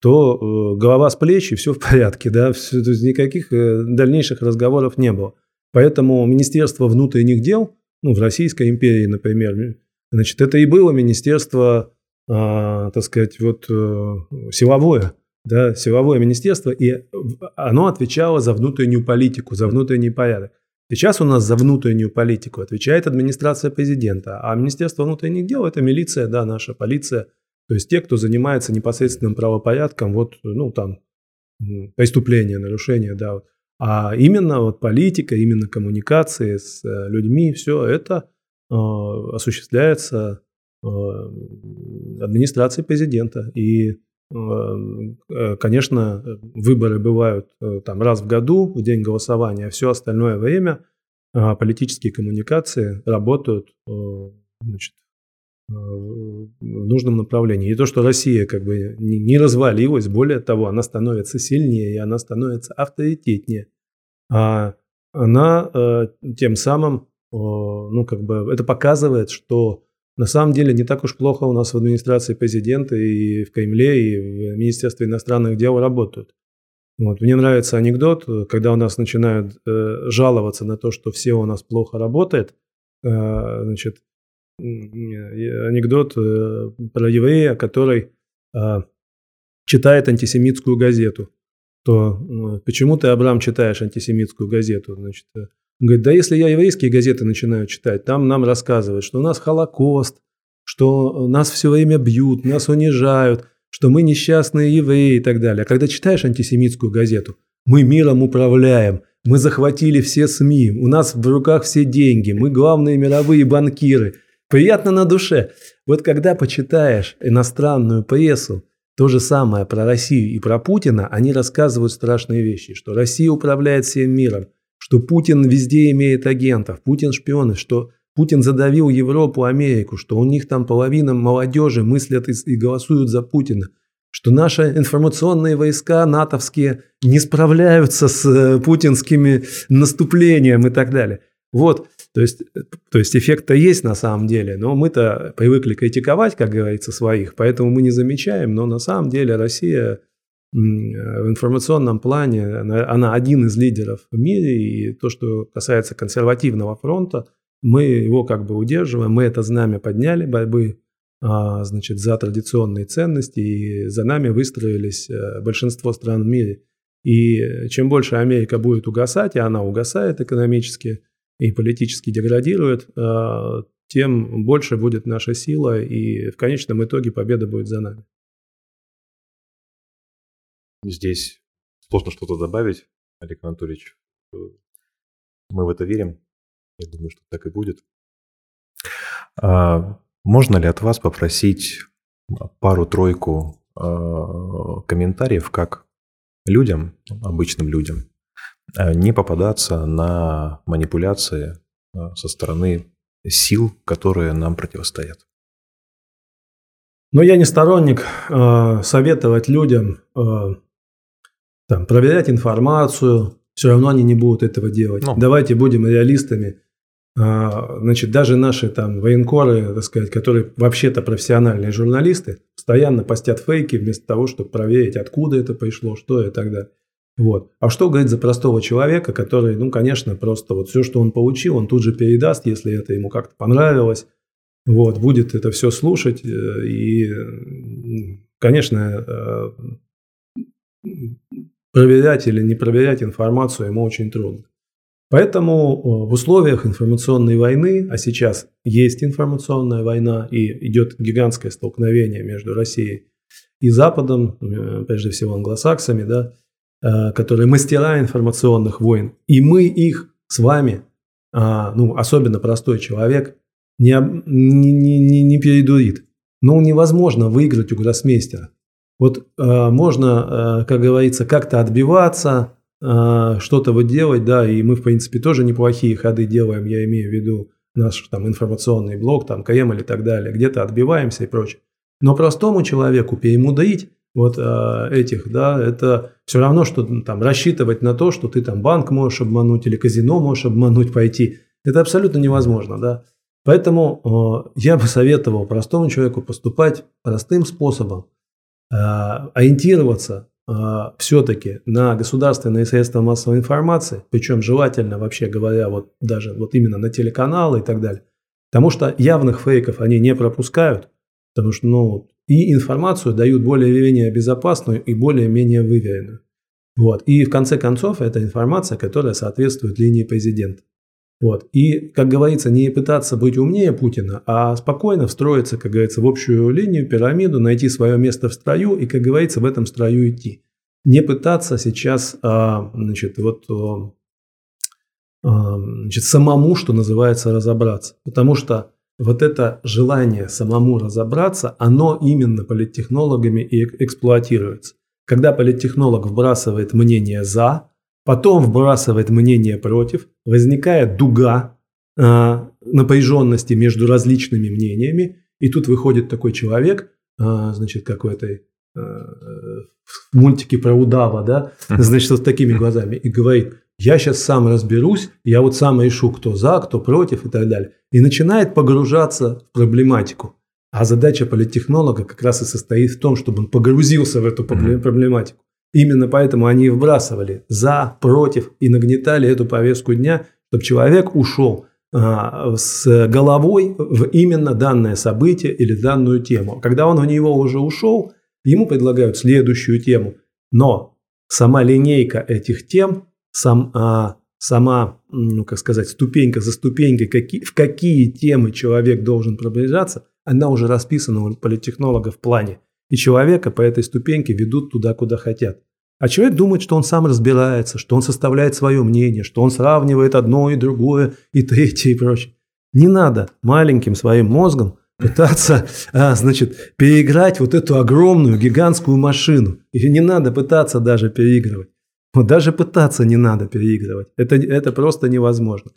то голова с плеч и все в порядке, да, все, никаких дальнейших разговоров не было. Поэтому Министерство внутренних дел, ну, в Российской империи, например, значит, это и было министерство, э, так сказать, вот, э, силовое, да, силовое министерство, и оно отвечало за внутреннюю политику, за внутренний порядок. Сейчас у нас за внутреннюю политику отвечает администрация президента, а Министерство внутренних дел – это милиция, да, наша полиция, то есть те, кто занимается непосредственным правопорядком, вот, ну, там, преступления, нарушения, да, вот. А именно вот политика, именно коммуникации с людьми, все это э, осуществляется э, администрацией президента. И, э, конечно, выборы бывают э, там, раз в году, в день голосования, а все остальное время э, политические коммуникации работают э, значит, э, в нужном направлении. И то, что Россия как бы не, не развалилась, более того, она становится сильнее, и она становится авторитетнее. А она э, тем самым, э, ну, как бы, это показывает, что на самом деле не так уж плохо у нас в администрации президента и в Кремле, и в Министерстве иностранных дел работают. Вот. Мне нравится анекдот, когда у нас начинают э, жаловаться на то, что все у нас плохо работает, э, значит, э, анекдот э, про еврея, который э, читает антисемитскую газету. То почему ты, Абрам, читаешь антисемитскую газету? Значит, он говорит, да если я еврейские газеты начинаю читать, там нам рассказывают, что у нас Холокост, что нас все время бьют, нас унижают, что мы несчастные евреи и так далее. А когда читаешь антисемитскую газету, мы миром управляем, мы захватили все СМИ, у нас в руках все деньги, мы главные мировые банкиры. Приятно на душе. Вот когда почитаешь иностранную прессу, то же самое про Россию и про Путина, они рассказывают страшные вещи, что Россия управляет всем миром, что Путин везде имеет агентов, Путин шпионы, что Путин задавил Европу, Америку, что у них там половина молодежи мыслят и голосуют за Путина, что наши информационные войска натовские не справляются с путинскими наступлением и так далее. Вот, то есть, то есть эффект-то есть на самом деле, но мы-то привыкли критиковать, как говорится, своих, поэтому мы не замечаем, но на самом деле Россия в информационном плане, она, она один из лидеров в мире, и то, что касается консервативного фронта, мы его как бы удерживаем, мы это знамя подняли борьбы, значит, за традиционные ценности, и за нами выстроились большинство стран в мире. И чем больше Америка будет угасать, и она угасает экономически, и политически деградирует, тем больше будет наша сила, и в конечном итоге победа будет за нами. Здесь сложно что-то добавить, Олег Анатольевич. Мы в это верим. Я думаю, что так и будет. Можно ли от вас попросить пару-тройку комментариев, как людям, обычным людям, не попадаться на манипуляции со стороны сил, которые нам противостоят. Но я не сторонник э, советовать людям э, там, проверять информацию, все равно они не будут этого делать. Но. Давайте будем реалистами. Э, значит, даже наши там, военкоры, так сказать, которые вообще-то профессиональные журналисты, постоянно постят фейки вместо того, чтобы проверить, откуда это пришло, что и так далее. Вот. А что говорить за простого человека, который, ну, конечно, просто вот все, что он получил, он тут же передаст, если это ему как-то понравилось. Вот, будет это все слушать, и, конечно, проверять или не проверять информацию ему очень трудно. Поэтому в условиях информационной войны, а сейчас есть информационная война, и идет гигантское столкновение между Россией и Западом, прежде всего англосаксами, да, которые мастера информационных войн, и мы их с вами, ну, особенно простой человек, Не, не, не, не передурит. Но невозможно выиграть у гроссмейстера. Вот э, можно, э, как говорится, как-то отбиваться, э, что-то вот делать, да, и мы, в принципе, тоже неплохие ходы делаем, я имею в виду наш там, информационный блок, там, КМ или так далее, где-то отбиваемся и прочее. Но простому человеку перемудрить вот э, этих, да, это все равно, что там рассчитывать на то, что ты там банк можешь обмануть или казино можешь обмануть, пойти. Это абсолютно невозможно, да. Поэтому э, я бы советовал простому человеку поступать простым способом, э, ориентироваться э, все-таки на государственные средства массовой информации, причем желательно, вообще говоря, вот даже вот именно на телеканалы и так далее, потому что явных фейков они не пропускают, потому что ну, и информацию дают более-менее безопасную и более-менее выверенную. Вот. И в конце концов это информация, которая соответствует линии президента. Вот. И, как говорится, не пытаться быть умнее Путина, а спокойно встроиться, как говорится, в общую линию, пирамиду, найти свое место в строю и, как говорится, в этом строю идти. Не пытаться сейчас значит, вот, значит, самому, что называется, разобраться. Потому что вот это желание самому разобраться, оно именно политтехнологами и эксплуатируется. Когда политтехнолог вбрасывает мнение «за», потом вбрасывает мнение против, возникает дуга э, напряженности между различными мнениями, и тут выходит такой человек, э, значит, как в этой э, мультике про удава, да, значит, вот с такими глазами, и говорит, я сейчас сам разберусь, я вот сам решу, кто за, кто против и так далее. И начинает погружаться в проблематику. А задача политтехнолога как раз и состоит в том, чтобы он погрузился в эту проблематику. Именно поэтому они и вбрасывали за, против и нагнетали эту повестку дня, чтобы человек ушел а, с головой в именно данное событие или данную тему. Когда он в него уже ушел, ему предлагают следующую тему. Но сама линейка этих тем, сам, а, сама, ну, как сказать, ступенька за ступенькой, какие, в какие темы человек должен приближаться, она уже расписана у политтехнолога в плане. И человека по этой ступеньке ведут туда, куда хотят. А человек думает, что он сам разбирается, что он составляет свое мнение, что он сравнивает одно и другое, и третье, и прочее. Не надо маленьким своим мозгом пытаться, а, значит, переиграть вот эту огромную гигантскую машину. И не надо пытаться даже переигрывать. Вот даже пытаться не надо переигрывать. Это, это просто невозможно.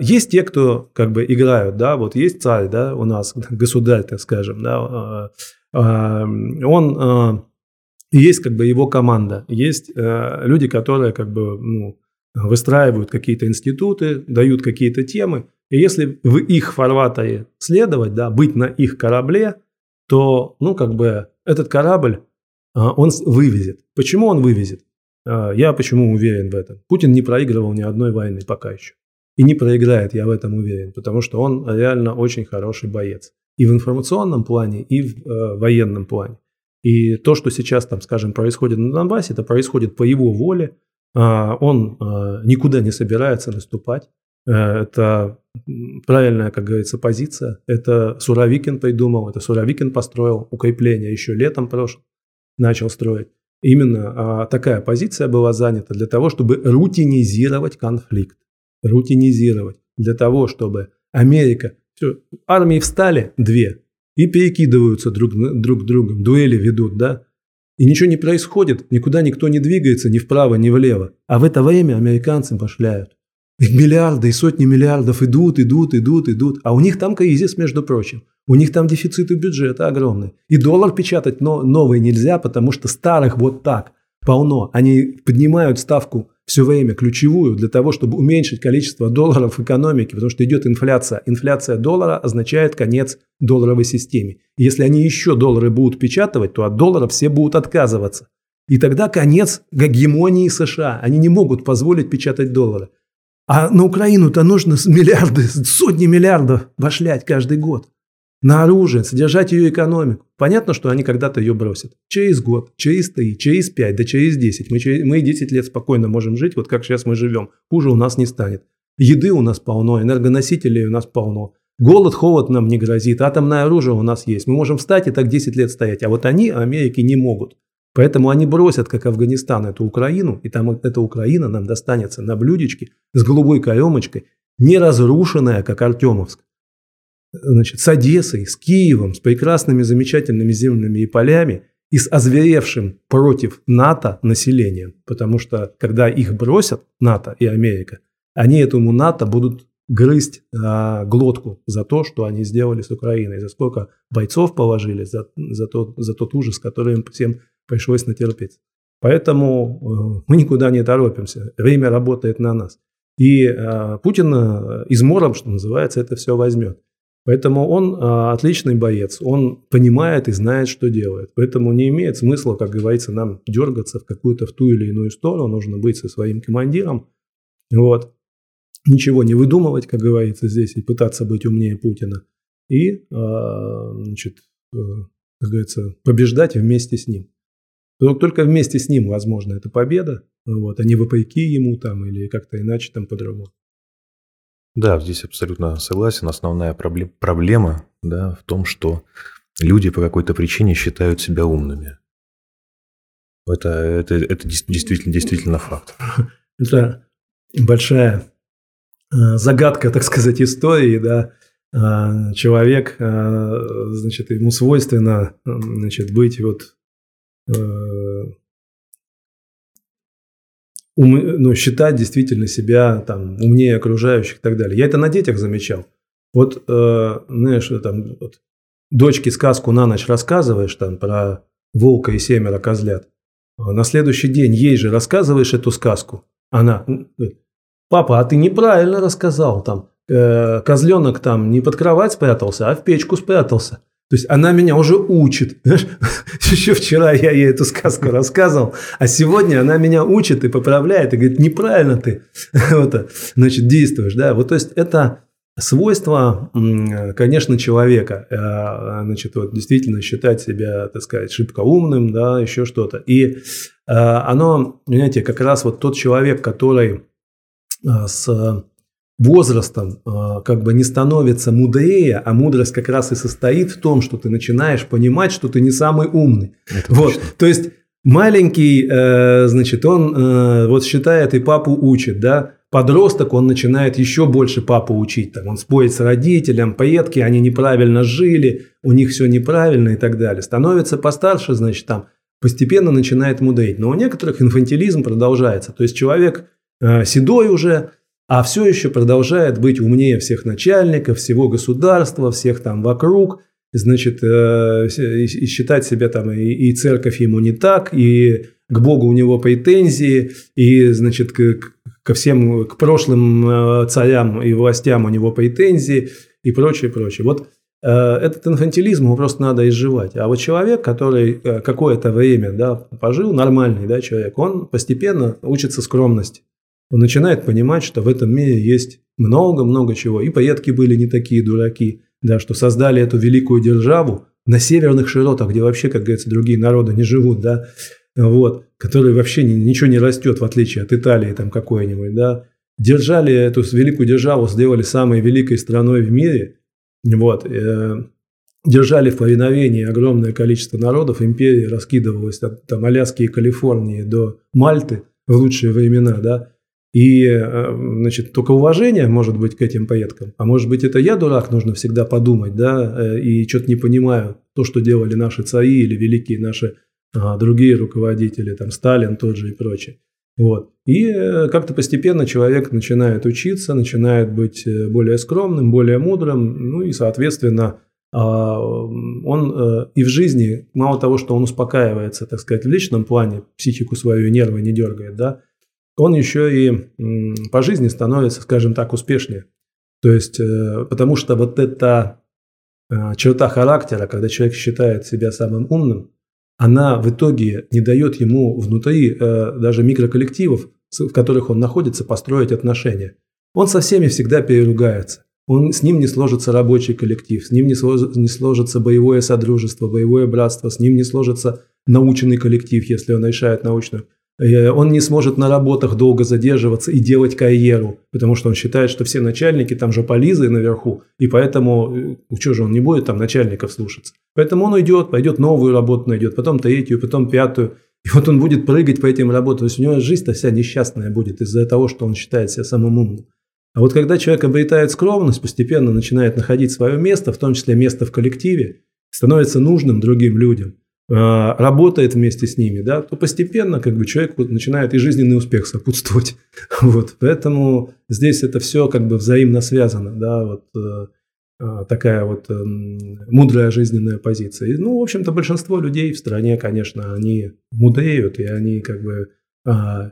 Есть те, кто как бы играют, да, вот есть царь, да, у нас, государь, так скажем, да, он, есть как бы его команда, есть люди, которые как бы, ну, выстраивают какие-то институты, дают какие-то темы, и если в их фарватере следовать, да, быть на их корабле, то, ну, как бы этот корабль, он вывезет. Почему он вывезет? Я почему уверен в этом? Путин не проигрывал ни одной войны пока еще. И не проиграет, я в этом уверен, потому что он реально очень хороший боец. И в информационном плане, и в э, военном плане. И то, что сейчас, там, скажем, происходит на Донбассе, это происходит по его воле. Э, он э, никуда не собирается наступать. Э, это правильная, как говорится, позиция. Это Суровикин придумал, это Суровикин построил укрепление еще летом прошлым, начал строить. Именно э, такая позиция была занята для того, чтобы рутинизировать конфликт. Рутинизировать. Для того, чтобы Америка... Армии встали две. и перекидываются друг, друг другом, дуэли ведут, да. И ничего не происходит, никуда никто не двигается, ни вправо, ни влево. А в это время американцы пошляют. Их миллиарды и сотни миллиардов идут, идут, идут, идут. А у них там кризис, между прочим. У них там дефициты бюджета огромные. И доллар печатать но новый нельзя, потому что старых вот так полно. Они поднимают ставку все время ключевую для того, чтобы уменьшить количество долларов в экономике, потому что идет инфляция. Инфляция доллара означает конец долларовой системе. И если они еще доллары будут печатать, то от доллара все будут отказываться. И тогда конец гегемонии США. Они не могут позволить печатать доллары. А на Украину-то нужно миллиарды, сотни миллиардов вошлять каждый год. На оружие, содержать ее экономику. Понятно, что они когда-то ее бросят. Через год, через три, через пять, да через десять. Мы, мы десять лет спокойно можем жить, вот как сейчас мы живем. Хуже у нас не станет. Еды у нас полно, энергоносителей у нас полно. Голод, холод нам не грозит, атомное оружие у нас есть. Мы можем встать и так десять лет стоять. А вот они, Америки, не могут. Поэтому они бросят, как Афганистан, эту Украину. И там эта Украина нам достанется на блюдечке с голубой каемочкой, не разрушенная, как Артемовск. Значит, с Одессой, с Киевом, с прекрасными, замечательными землями и полями и с озверевшим против НАТО населением. Потому что, когда их бросят, НАТО и Америка, они этому НАТО будут грызть а, глотку за то, что они сделали с Украиной, за сколько бойцов положили, за, за, тот, за тот ужас, который им всем пришлось натерпеть. Поэтому э, мы никуда не торопимся. Время работает на нас. И э, Путин э, измором, что называется, это все возьмет. Поэтому он э, отличный боец, он понимает и знает, что делает. Поэтому не имеет смысла, как говорится, нам дергаться в какую-то в ту или иную сторону. Нужно быть со своим командиром. Вот. Ничего не выдумывать, как говорится здесь, и пытаться быть умнее Путина. И, э, значит, э, как говорится, побеждать вместе с ним. Только вместе с ним, возможно, это победа, вот, а не вопреки ему там или как-то иначе там по-другому. Да, здесь абсолютно согласен. Основная проблем, проблема, да, в том, что люди по какой-то причине считают себя умными. Это, это, это действительно, действительно факт. Это большая загадка, так сказать, истории, да. Человек, значит, ему свойственно, значит, быть вот Ум, ну, считать действительно себя там, умнее окружающих и так далее. Я это на детях замечал. Вот, э, знаешь, там, вот, дочке сказку на ночь рассказываешь там, про волка и семеро козлят. На следующий день ей же рассказываешь эту сказку. Она говорит: папа, а ты неправильно рассказал. Там, э, козленок там не под кровать спрятался, а в печку спрятался. То есть она меня уже учит. Еще вчера я ей эту сказку рассказывал, а сегодня она меня учит и поправляет, и говорит: неправильно ты вот, значит, действуешь. Да? Вот, то есть это свойство, конечно, человека. Значит, вот, действительно считать себя, так сказать, шибко умным, да, еще что-то. И оно, понимаете, как раз вот тот человек, который с возрастом как бы не становится мудрее, а мудрость как раз и состоит в том, что ты начинаешь понимать, что ты не самый умный. Вот. То есть маленький, значит, он вот считает и папу учит, да. Подросток, он начинает еще больше папу учить. Там, он спорит с родителем, предки, они неправильно жили, у них все неправильно и так далее. Становится постарше, значит, там постепенно начинает мудреть. Но у некоторых инфантилизм продолжается. То есть человек седой уже, а все еще продолжает быть умнее всех начальников, всего государства, всех там вокруг, значит, э, и считать себя там, и, и церковь ему не так, и к Богу у него претензии, и, значит, к, ко всем, к прошлым царям и властям у него претензии, и прочее, прочее. Вот э, этот инфантилизм его просто надо изживать. А вот человек, который какое-то время, да, пожил, нормальный, да, человек, он постепенно учится скромности. Он начинает понимать, что в этом мире есть много-много чего. И предки были не такие дураки, да, что создали эту великую державу на северных широтах, где вообще, как говорится, другие народы не живут, да, вот, которые вообще ничего не растет, в отличие от Италии там какой-нибудь, да. Держали эту великую державу, сделали самой великой страной в мире, вот, э, держали в повиновении огромное количество народов, империя раскидывалась от там, Аляски и Калифорнии до Мальты в лучшие времена, да. И, значит, только уважение может быть к этим поездкам. А может быть, это я дурак, нужно всегда подумать, да, и что-то не понимаю. То, что делали наши цари или великие наши а, другие руководители, там, Сталин тот же и прочее. Вот. И как-то постепенно человек начинает учиться, начинает быть более скромным, более мудрым, ну и, соответственно, он и в жизни, мало того, что он успокаивается, так сказать, в личном плане, психику свою, нервы не дергает, да, он еще и по жизни становится, скажем так, успешнее. То есть, потому что вот эта черта характера, когда человек считает себя самым умным, она в итоге не дает ему внутри э, даже микроколлективов, в которых он находится, построить отношения. Он со всеми всегда переругается. Он, с ним не сложится рабочий коллектив, с ним не, слож, не сложится боевое содружество, боевое братство, с ним не сложится научный коллектив, если он решает научную. Э, он не сможет на работах долго задерживаться и делать карьеру, потому что он считает, что все начальники там же полизы наверху, и поэтому, ну, что же он не будет там начальников слушаться. Поэтому он уйдет, пойдет новую работу найдет, потом третью, потом пятую. И вот он будет прыгать по этим работам. То есть у него жизнь-то вся несчастная будет из-за того, что он считает себя самым умным. А вот когда человек обретает скромность, постепенно начинает находить свое место, в том числе место в коллективе, становится нужным другим людям, работает вместе с ними, да, то постепенно как бы человек начинает и жизненный успех сопутствовать. Вот. Поэтому здесь это все как бы взаимно связано, да, вот. Такая вот э, мудрая жизненная позиция. И, ну, в общем-то, большинство людей в стране, конечно, они мудреют, и они как бы э,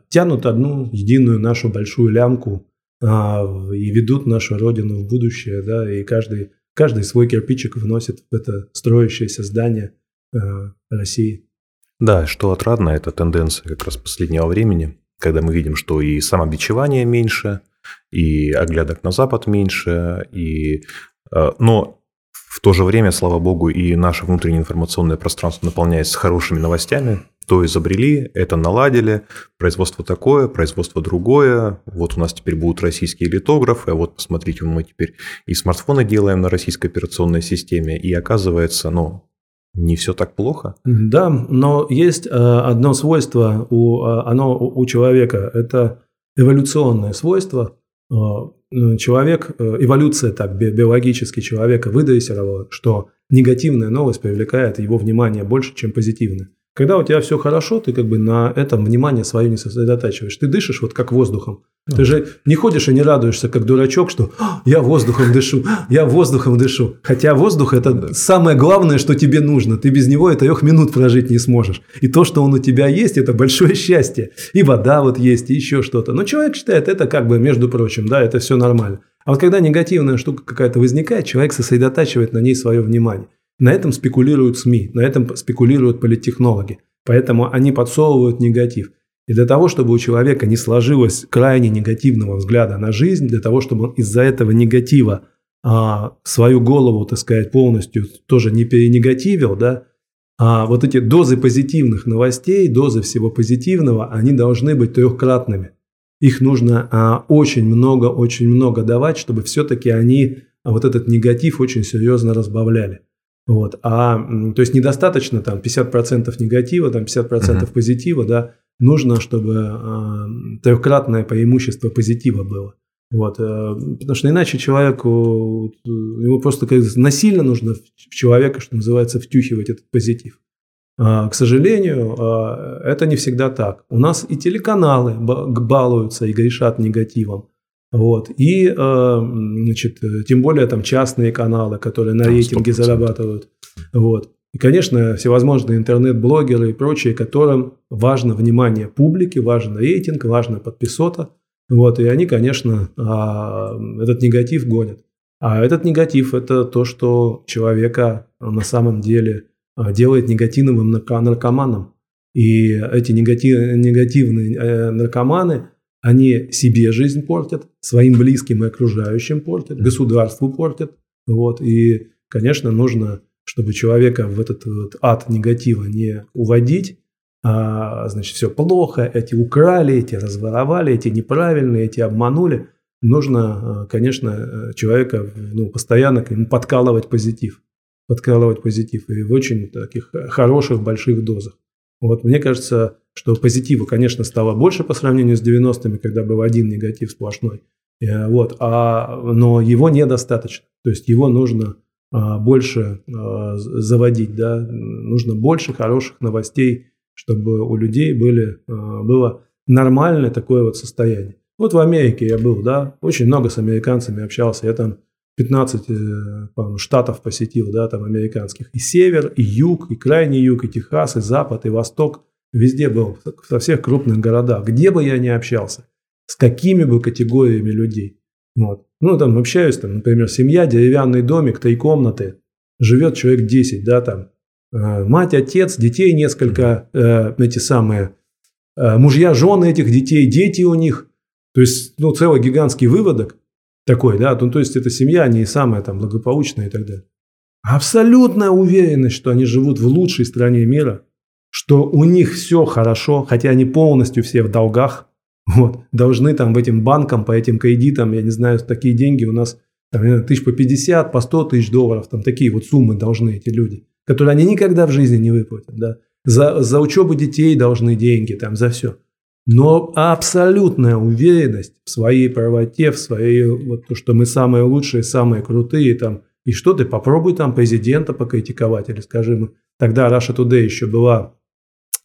тянут одну единую нашу большую лямку э, и ведут нашу родину в будущее, да, и каждый, каждый свой кирпичик вносит в это строящееся здание э, России. Да, что отрадно, это тенденция как раз последнего времени, когда мы видим, что и самобичевание меньше, и оглядок на Запад меньше, и... Но в то же время, слава богу, и наше внутреннее информационное пространство наполняется хорошими новостями. То изобрели, это наладили, производство такое, производство другое. Вот у нас теперь будут российские литографы, а вот посмотрите, мы теперь и смартфоны делаем на российской операционной системе. И оказывается, ну, не все так плохо. Да, но есть одно свойство у, оно у человека, это эволюционное свойство. Человек, эволюция так, биологически человека выдрессировала, что негативная новость привлекает его внимание больше, чем позитивная. Когда у тебя все хорошо, ты как бы на этом внимание свое не сосредотачиваешь. Ты дышишь вот как воздухом. Да. Ты же не ходишь и не радуешься, как дурачок, что «я воздухом дышу, я воздухом дышу». Хотя воздух – это да. Самое главное, что тебе нужно. Ты без него и трех минут прожить не сможешь. И то, что он у тебя есть, это большое счастье. И вода вот есть, и еще что-то. Но человек считает это как бы, между прочим, да, это все нормально. А вот когда негативная штука какая-то возникает, человек сосредотачивает на ней свое внимание. На этом спекулируют СМИ, на этом спекулируют политтехнологи. Поэтому они подсовывают негатив. И для того, чтобы у человека не сложилось крайне негативного взгляда на жизнь, для того, чтобы он из-за этого негатива а, свою голову, так сказать, полностью тоже не перенегативил, да, а вот эти дозы позитивных новостей, дозы всего позитивного, они должны быть трехкратными. Их нужно а, очень много, очень много давать, чтобы все-таки они а, вот этот негатив очень серьезно разбавляли. Вот, а, то есть недостаточно там, пятьдесят процентов негатива, там, пятьдесят процентов uh-huh. позитива, да, нужно, чтобы э, трехкратное преимущество позитива было. Вот, э, потому что иначе человеку, его просто как насильно нужно в человека, что называется, втюхивать этот позитив. А, к сожалению, а, это не всегда так. У нас и телеканалы балуются и грешат негативом. Вот. И, значит, тем более там частные каналы, которые на рейтинге сто процентов зарабатывают. Вот. И, конечно, всевозможные интернет-блогеры и прочие, которым важно внимание публики, важен рейтинг, важна подписота. Вот. И они, конечно, этот негатив гонят. А этот негатив – это то, что человека на самом деле делает негативным наркоманом. И эти негативные наркоманы – они себе жизнь портят, своим близким и окружающим портят, государству портят. Вот. И, конечно, нужно, чтобы человека в этот вот ад негатива не уводить. А, значит, все плохо, эти украли, эти разворовали, эти неправильные, эти обманули. Нужно, конечно, человека, ну, постоянно к нему подкалывать позитив. Подкалывать позитив и в очень таких хороших, больших дозах. Вот, мне кажется, что позитива, конечно, стало больше по сравнению с девяностыми, когда был один негатив сплошной. Вот, а, но его недостаточно. То есть его нужно а, больше а, заводить. Да? Нужно больше хороших новостей, чтобы у людей были, а, было нормальное такое вот состояние. Вот в Америке я был, да, очень много с американцами общался. Я там пятнадцать по-моему, штатов посетил, да, там американских. И север, и юг, и крайний юг, и Техас, и запад, и восток. Везде был, со всех крупных городах. Где бы я ни общался, с какими бы категориями людей. Вот. Ну, там общаюсь, там, например, семья, деревянный домик, три комнаты, живет человек десять, да, там, э, мать, отец, детей несколько, э, эти самые, э, мужья, жены этих детей, дети у них. То есть, ну, целый гигантский выводок такой, да, ну, то есть, эта семья не самая там благополучная и так далее. Абсолютная уверенность, что они живут в лучшей стране мира, что у них все хорошо, хотя они полностью все в долгах. Вот, должны там в этим банкам, по этим кредитам, я не знаю, такие деньги у нас там, тысяч по пятьдесят, по сто тысяч долларов, там такие вот суммы должны эти люди, которые они никогда в жизни не выплатят, да, за, за учебу детей должны деньги, там, за все. Но абсолютная уверенность в своей правоте, в своей, вот то, что мы самые лучшие, самые крутые, там, и что ты, попробуй там президента покритиковать, или скажи, мы, тогда Russia Today еще была,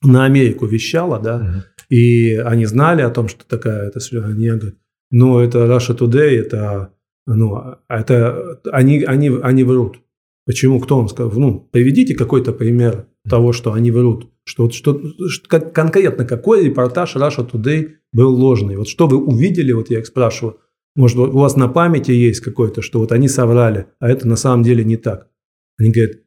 на Америку вещала, да, mm-hmm. И они знали о том, что такая это говорят, ну, это Russia Today, это, ну, это они, они, они врут. Почему? Кто вам сказал? Ну, приведите какой-то пример того, что они врут. Что, что, что, конкретно какой репортаж Russia Today был ложный? Вот что вы увидели, вот я их спрашиваю, может, у вас на памяти есть какой-то, что вот они соврали, а это на самом деле не так. Они говорят,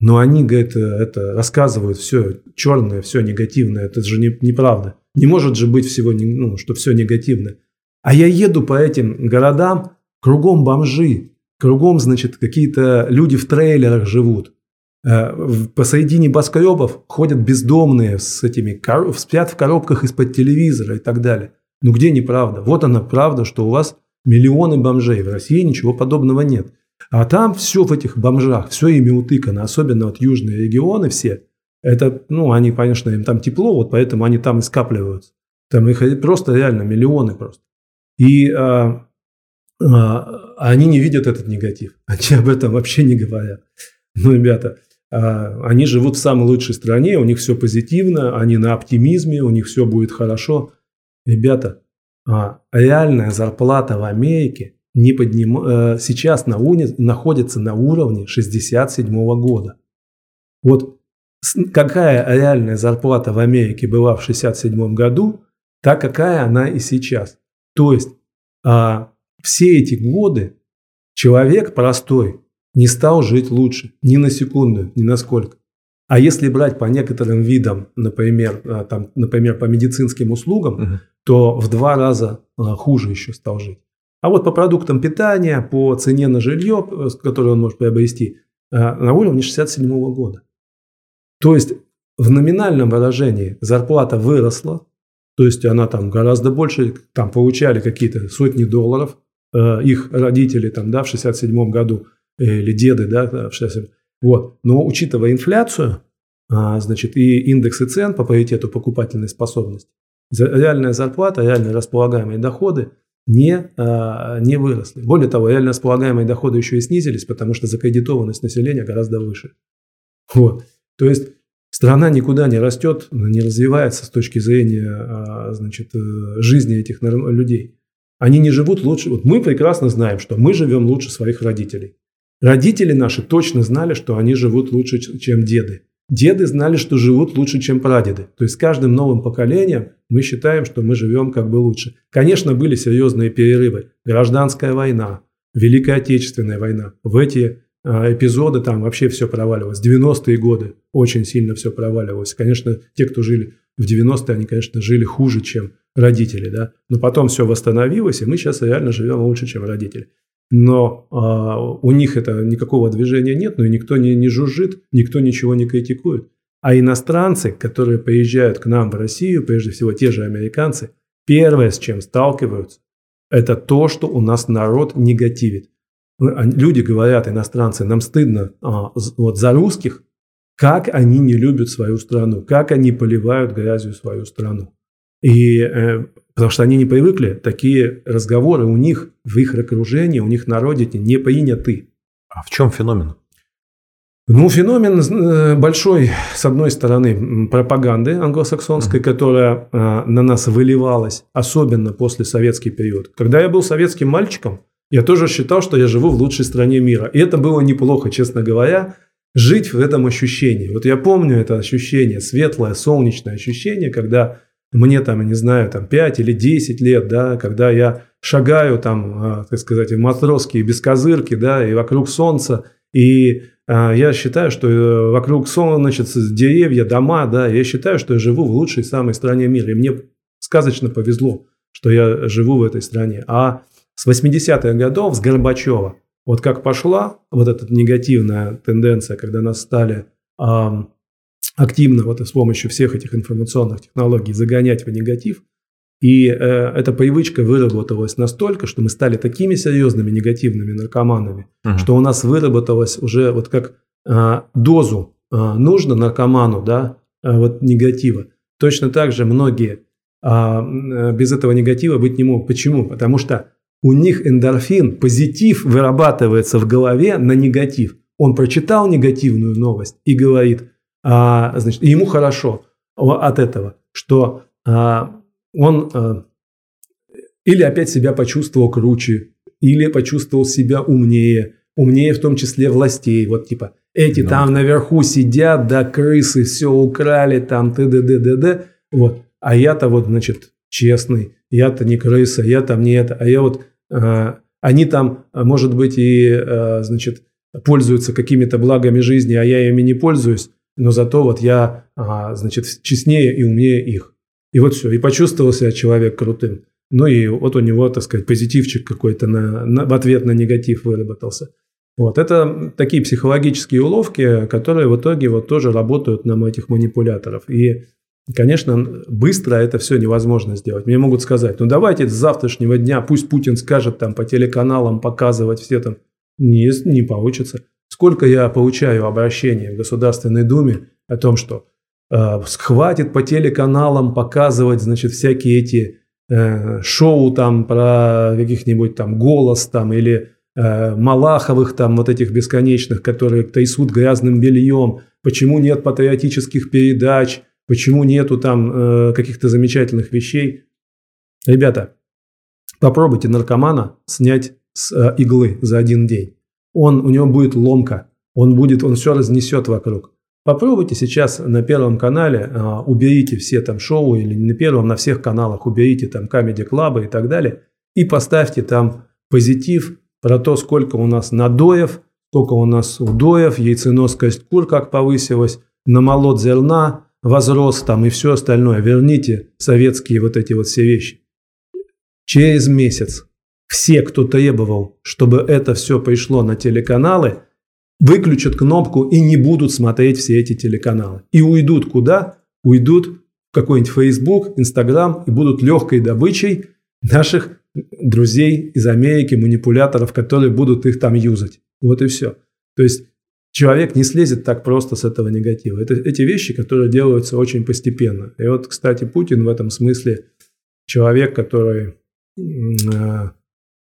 ну, они, говорят, это, рассказывают все черное, все негативное, это же не, неправда. Не может же быть всего, ну, что все негативное. А я еду по этим городам, кругом бомжи, кругом, значит, какие-то люди в трейлерах живут. Посреди небоскребов ходят бездомные с этими, спят в коробках из-под телевизора и так далее. Ну, где неправда? Вот она правда, что у вас миллионы бомжей. В России ничего подобного нет. А там все в этих бомжах, все ими утыкано, особенно вот южные регионы все. Это, ну, они, конечно, им там тепло, вот поэтому они там и скапливаются. Там их просто реально миллионы просто. И а, а, они не видят этот негатив. Они об этом вообще не говорят. Ну, ребята, а, они живут в самой лучшей стране, у них все позитивно, они на оптимизме, у них все будет хорошо. Ребята, а, реальная зарплата в Америке не подним... сейчас на уни... находится на уровне шестьдесят седьмого года. Вот. Какая реальная зарплата в Америке была в шестьдесят седьмом году, та какая она и сейчас. То есть а, все эти годы человек простой не стал жить лучше ни на секунду, ни на сколько. А если брать по некоторым видам, например, а, там, например по медицинским услугам, uh-huh. то в два раза а, хуже еще стал жить. А вот по продуктам питания, по цене на жилье, которое он может приобрести, а, на уровне шестьдесят седьмого года. То есть в номинальном выражении зарплата выросла, то есть она там гораздо больше, там получали какие-то сотни долларов, э, их родители там, да, в шестьдесят седьмом году, э, или деды, да, в шестьдесят седьмом. Вот. Но учитывая инфляцию, а, значит, и индексы цен по паритету покупательной способности, за, реальная зарплата, реально располагаемые доходы не, а, не выросли. Более того, реально располагаемые доходы еще и снизились, потому что закредитованность населения гораздо выше. Вот. То есть страна никуда не растет, не развивается с точки зрения, значит, жизни этих людей. Они не живут лучше. Вот мы прекрасно знаем, что мы живем лучше своих родителей. Родители наши точно знали, что они живут лучше, чем деды. Деды знали, что живут лучше, чем прадеды. То есть с каждым новым поколением мы считаем, что мы живем как бы лучше. Конечно, были серьезные перерывы. Гражданская война, Великая Отечественная война. В эти эпизоды там вообще все проваливалось. девяностые годы очень сильно все проваливалось. Конечно, те, кто жили в девяностые, они, конечно, жили хуже, чем родители, да. Но потом все восстановилось, и мы сейчас реально живем лучше, чем родители. Но а, у них это никакого движения нет, но ну, и никто не, не жужжит, никто ничего не критикует. А иностранцы, которые приезжают к нам в Россию, прежде всего те же американцы, первое, с чем сталкиваются, это то, что у нас народ негативит. Люди говорят, иностранцы, нам стыдно а, вот, за русских, как они не любят свою страну, как они поливают грязью свою страну. И, э, потому что они не привыкли, такие разговоры у них, в их окружении, у них на родине не приняты. А в чем феномен? Ну, феномен большой, с одной стороны, пропаганды англосаксонской, mm-hmm. которая э, на нас выливалась, особенно после советский период. Когда я был советским мальчиком, я тоже считал, что я живу в лучшей стране мира. И это было неплохо, честно говоря, жить в этом ощущении. Вот я помню это ощущение, светлое, солнечное ощущение, когда мне, там, я не знаю, там, пять или десять лет, да, когда я шагаю, там, э, так сказать, в матросские бескозырки, да, и вокруг солнца, и... Я считаю, что вокруг солнца, значит, деревья, дома, да, я считаю, что я живу в лучшей самой стране мира. И мне сказочно повезло, что я живу в этой стране. А с восьмидесятых годов, с Горбачева, вот как пошла вот эта негативная тенденция, когда нас стали эм, активно вот с помощью всех этих информационных технологий загонять в негатив. И э, эта привычка выработалась настолько, что мы стали такими серьезными негативными наркоманами, uh-huh. что у нас выработалась уже вот как э, дозу э, нужно наркоману, да, э, вот негатива. Точно так же многие э, без этого негатива быть не могут. Почему? Потому что у них эндорфин, позитив вырабатывается в голове на негатив. Он прочитал негативную новость и говорит, э, значит, ему хорошо от этого, что... Э, Он э, или опять себя почувствовал круче, или почувствовал себя умнее, умнее в том числе властей. Вот типа эти да. там наверху сидят, да, крысы все украли, там т.д.д.д.д. Вот. А я-то вот, значит, честный, я-то не крыса, я-то не это. А я вот, э, они там, может быть, и, э, значит, пользуются какими-то благами жизни, а я ими не пользуюсь, но зато вот я, э, значит, честнее и умнее их. И вот все, и почувствовал себя человек крутым. Ну и вот у него, так сказать, позитивчик какой-то на, на, в ответ на негатив выработался. Вот это такие психологические уловки, которые в итоге вот тоже работают на этих манипуляторов. И, конечно, быстро это все невозможно сделать. Мне могут сказать, ну давайте с завтрашнего дня, пусть Путин скажет там по телеканалам, показывать все там. Не, не получится. Сколько я получаю обращений в Государственной Думе о том, что хватит по телеканалам показывать, значит, всякие эти э, шоу там про каких-нибудь там голос там или э, Малаховых там вот этих бесконечных, которые трясут грязным бельем. Почему нет патриотических передач? Почему нету там э, каких-то замечательных вещей? Ребята, попробуйте наркомана снять с э, иглы за один день. Он, у него будет ломка, он будет, он все разнесет вокруг. Попробуйте сейчас на Первом канале, а, уберите все там шоу, или не на Первом, на всех каналах уберите там Comedy Club и так далее, и поставьте там позитив про то, сколько у нас надоев, сколько у нас удоев, яйценоскость кур как повысилась, намолот зерна возрос там и все остальное. Верните советские вот эти вот все вещи. Через месяц все, кто требовал, чтобы это все пришло на телеканалы, выключат кнопку и не будут смотреть все эти телеканалы. И уйдут куда? Уйдут в какой-нибудь Facebook, Instagram и будут легкой добычей наших друзей из Америки, манипуляторов, которые будут их там юзать. Вот и все. То есть человек не слезет так просто с этого негатива. Это эти вещи, которые делаются очень постепенно. И вот, кстати, Путин в этом смысле человек, который э,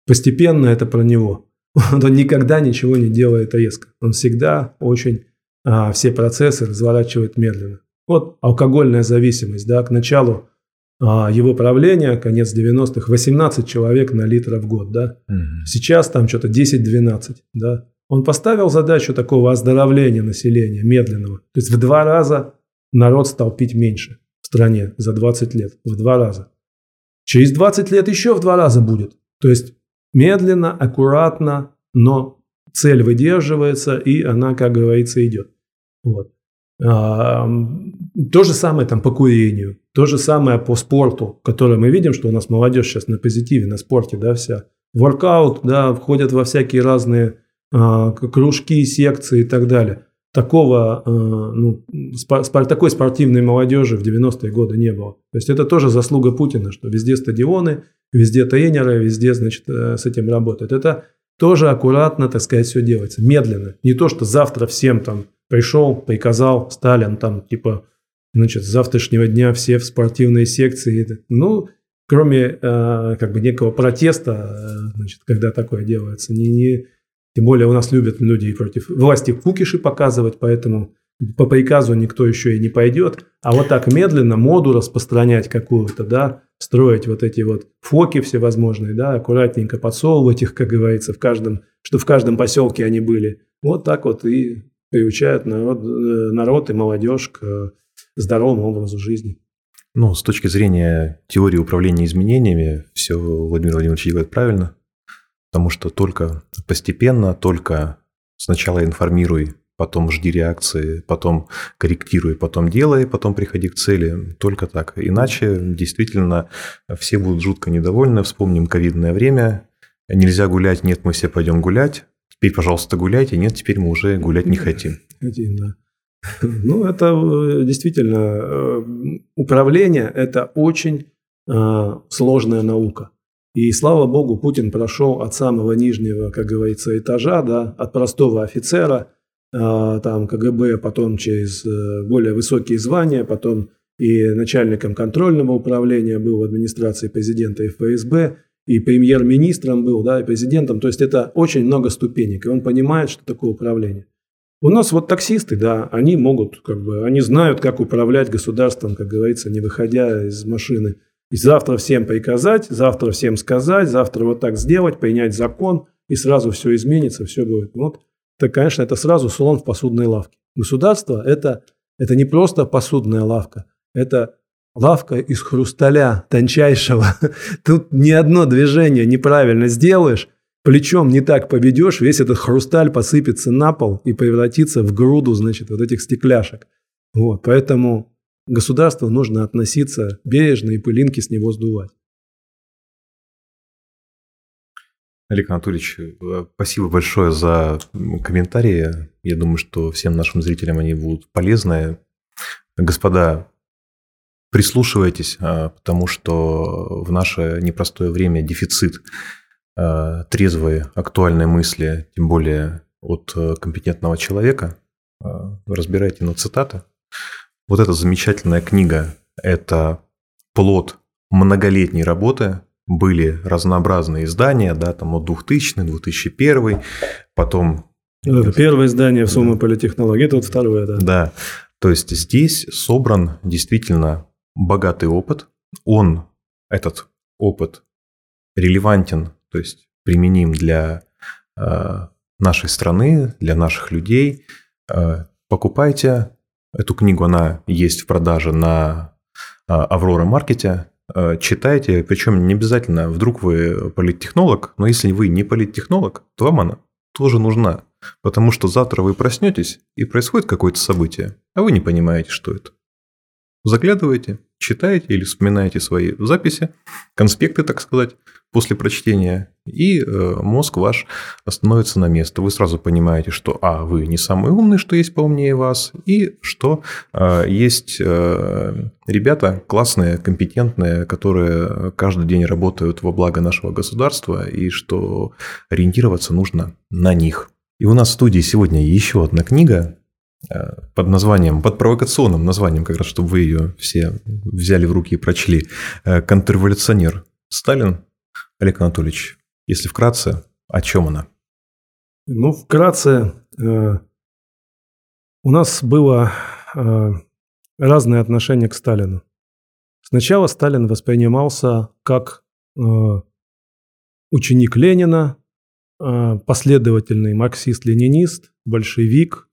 постепенно это про него. Он никогда ничего не делает резко. Он всегда очень а, все процессы разворачивает медленно. Вот алкогольная зависимость. Да, к началу а, его правления, конец девяностых, восемнадцать человек на литр в год. Да. Угу. Сейчас там что-то десять-двенадцать. Да. Он поставил задачу такого оздоровления населения медленного. То есть в два раза народ стал пить меньше в стране за двадцать лет. В два раза. Через двадцать лет еще в два раза будет. То есть медленно, аккуратно, но цель выдерживается, и она, как говорится, идет. Вот. А, то же самое там по курению, то же самое по спорту, которое мы видим, что у нас молодежь сейчас на позитиве, на спорте, да, вся. Воркаут, да, входят во всякие разные а, кружки, секции и так далее. Такого, а, ну, спор- спор- такой спортивной молодежи в девяностые годы не было. То есть это тоже заслуга Путина, что везде стадионы, везде тренеры, везде, значит, с этим работают. Это тоже аккуратно, так сказать, все делается. Медленно. Не то, что завтра всем там пришел, приказал Сталин, там, типа, значит, с завтрашнего дня все в спортивные секции. Ну, кроме э, как бы некого протеста, э, значит, когда такое делается, не, не, тем более у нас любят люди против власти кукиши показывать, поэтому по приказу никто еще и не пойдет. А вот так медленно моду распространять какую-то, да, строить вот эти вот фоки всевозможные, да, аккуратненько подсовывать их, как говорится, в каждом, что в каждом поселке они были. Вот так вот и приучают народ, народ и молодежь к здоровому образу жизни. Ну, с точки зрения теории управления изменениями, все Владимир Владимирович делает правильно, потому что только постепенно, только сначала информируй, потом жди реакции, потом корректируй, потом делай, потом приходи к цели. Только так. Иначе действительно все будут жутко недовольны. Вспомним ковидное время. Нельзя гулять, нет, мы все пойдем гулять. Теперь, пожалуйста, гуляйте. Нет, теперь мы уже гулять не хотим. Хотим, да. Ну, это действительно управление – это очень сложная наука. И, слава богу, Путин прошел от самого нижнего, как говорится, этажа, да, от простого офицера, там ка гэ бэ, потом через более высокие звания, потом и начальником контрольного управления был в администрации президента и эф эс бэ, и премьер-министром был, да, и президентом. То есть это очень много ступенек, и он понимает, что такое управление. У нас вот таксисты, да, они могут, как бы, они знают, как управлять государством, как говорится, не выходя из машины. И завтра всем приказать, завтра всем сказать, завтра вот так сделать, принять закон, и сразу все изменится, все будет. Вот. Так, конечно, это сразу слон в посудной лавке. Государство это, – это не просто посудная лавка, это лавка из хрусталя тончайшего. Тут ни одно движение неправильно сделаешь, плечом не так победешь, весь этот хрусталь посыпется на пол и превратится в груду, значит, вот этих стекляшек. Вот, поэтому к государству нужно относиться бережно и пылинки с него сдувать. Олег Анатольевич, спасибо большое за комментарии. Я думаю, что всем нашим зрителям они будут полезны. Господа, прислушивайтесь, потому что в наше непростое время дефицит трезвой, актуальной мысли, тем более от компетентного человека. Разбирайте на цитаты. Вот эта замечательная книга – это плод многолетней работы. Были разнообразные издания, да, там от двухтысячный, две тысячи первый, потом... Это первое издание в Сумме политтехнологии, это вот второе, да. Да, то есть здесь собран действительно богатый опыт. Он, этот опыт, релевантен, то есть применим для э, нашей страны, для наших людей. Э, покупайте эту книгу, она есть в продаже на Аврора э, Маркете. Читайте, причем не обязательно, вдруг вы политтехнолог, но если вы не политтехнолог, то вам она тоже нужна, потому что завтра вы проснетесь и происходит какое-то событие, а вы не понимаете, что это. Заглядываете, читаете или вспоминаете свои записи, конспекты, так сказать, после прочтения, и мозг ваш становится на место. Вы сразу понимаете, что а, вы не самый умный, что есть поумнее вас, и что а, есть а, ребята классные, компетентные, которые каждый день работают во благо нашего государства, и что ориентироваться нужно на них. И у нас в студии сегодня еще одна книга, под названием, под провокационным названием, как раз чтобы вы ее все взяли в руки и прочли, «Контрреволюционер Сталин». Олег Анатольевич, если вкратце, о чем она? Ну, вкратце, э, у нас было э, разное отношение к Сталину. Сначала Сталин воспринимался как э, ученик Ленина, э, последовательный марксист-ленинист, большевик,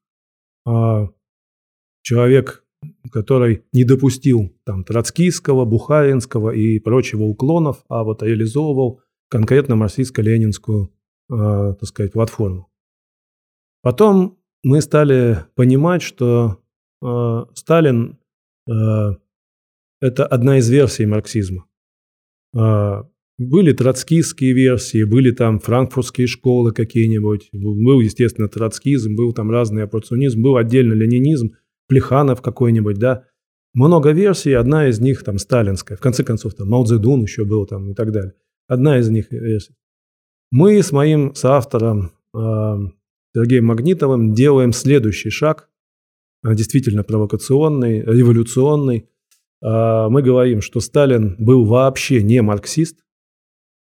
человек, который не допустил там троцкийского, бухаринского и прочего уклонов, а вот реализовывал конкретно марксистско-ленинскую, э, так сказать, платформу. Потом мы стали понимать, что э, Сталин э, – это одна из версий марксизма. Э, были троцкистские версии, были там франкфуртские школы какие-нибудь, был, естественно, троцкизм, был там разный оппортунизм, был отдельно ленинизм, Плеханов какой-нибудь, да. Много версий, одна из них там сталинская, в конце концов там Мао Цзэдун еще был там и так далее. Одна из них версий. Мы с моим соавтором э, Сергеем Магнитовым делаем следующий шаг действительно провокационный, революционный. Мы говорим, что Сталин был вообще не марксист,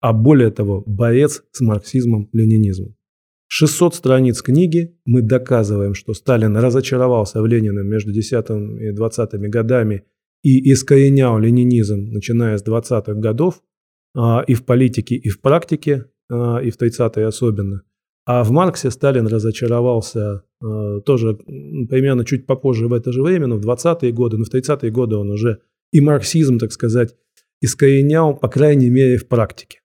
а более того, борец с марксизмом-ленинизмом. шестьсот страниц книги мы доказываем, что Сталин разочаровался в Ленине между десятыми и двадцатыми годами и искоренял ленинизм, начиная с двадцатых годов, и в политике, и в практике, и в тридцатые особенно. А в Марксе Сталин разочаровался тоже примерно чуть попозже в это же время, но в двадцатые годы, но в тридцатые годы он уже и марксизм, так сказать, искоренял, по крайней мере, в практике.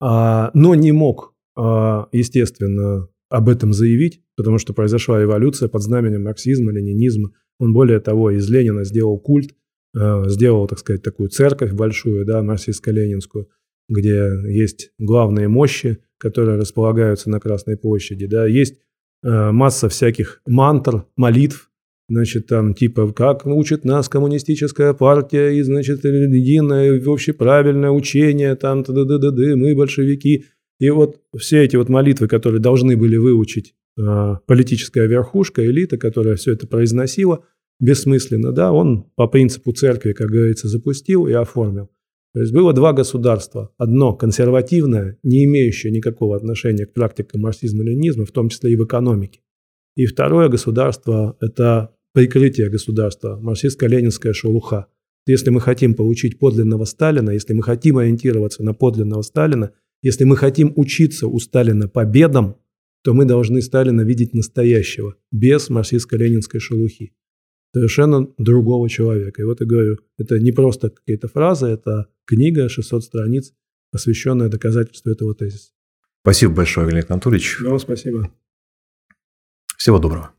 Но не мог, естественно, об этом заявить, потому что произошла революция под знаменем марксизма, ленинизма. Он, более того, из Ленина сделал культ, сделал, так сказать, такую церковь большую, да, марксистско-ленинскую, где есть главные мощи, которые располагаются на Красной площади, да, есть масса всяких мантр, молитв, значит, там, типа, как учит нас коммунистическая партия, и, значит, единое, общеправильное учение, там, т.д., мы большевики. И вот все эти вот молитвы, которые должны были выучить э, политическая верхушка, элита, которая все это произносила, бессмысленно, да, он по принципу церкви, как говорится, запустил и оформил. То есть было два государства. Одно консервативное, не имеющее никакого отношения к практикам марксизма-ленинизма, в том числе и в экономике. И второе государство – это прикрытие государства, марксистско-ленинская шелуха. Если мы хотим получить подлинного Сталина, если мы хотим ориентироваться на подлинного Сталина, если мы хотим учиться у Сталина победам, то мы должны Сталина видеть настоящего, без марксистско-ленинской шелухи. Совершенно другого человека. И вот я говорю, это не просто какие-то фразы, это книга, шестьсот страниц, посвященная доказательству этого тезиса. Спасибо большое, Олег Анатольевич. Ну, спасибо. Всего доброго.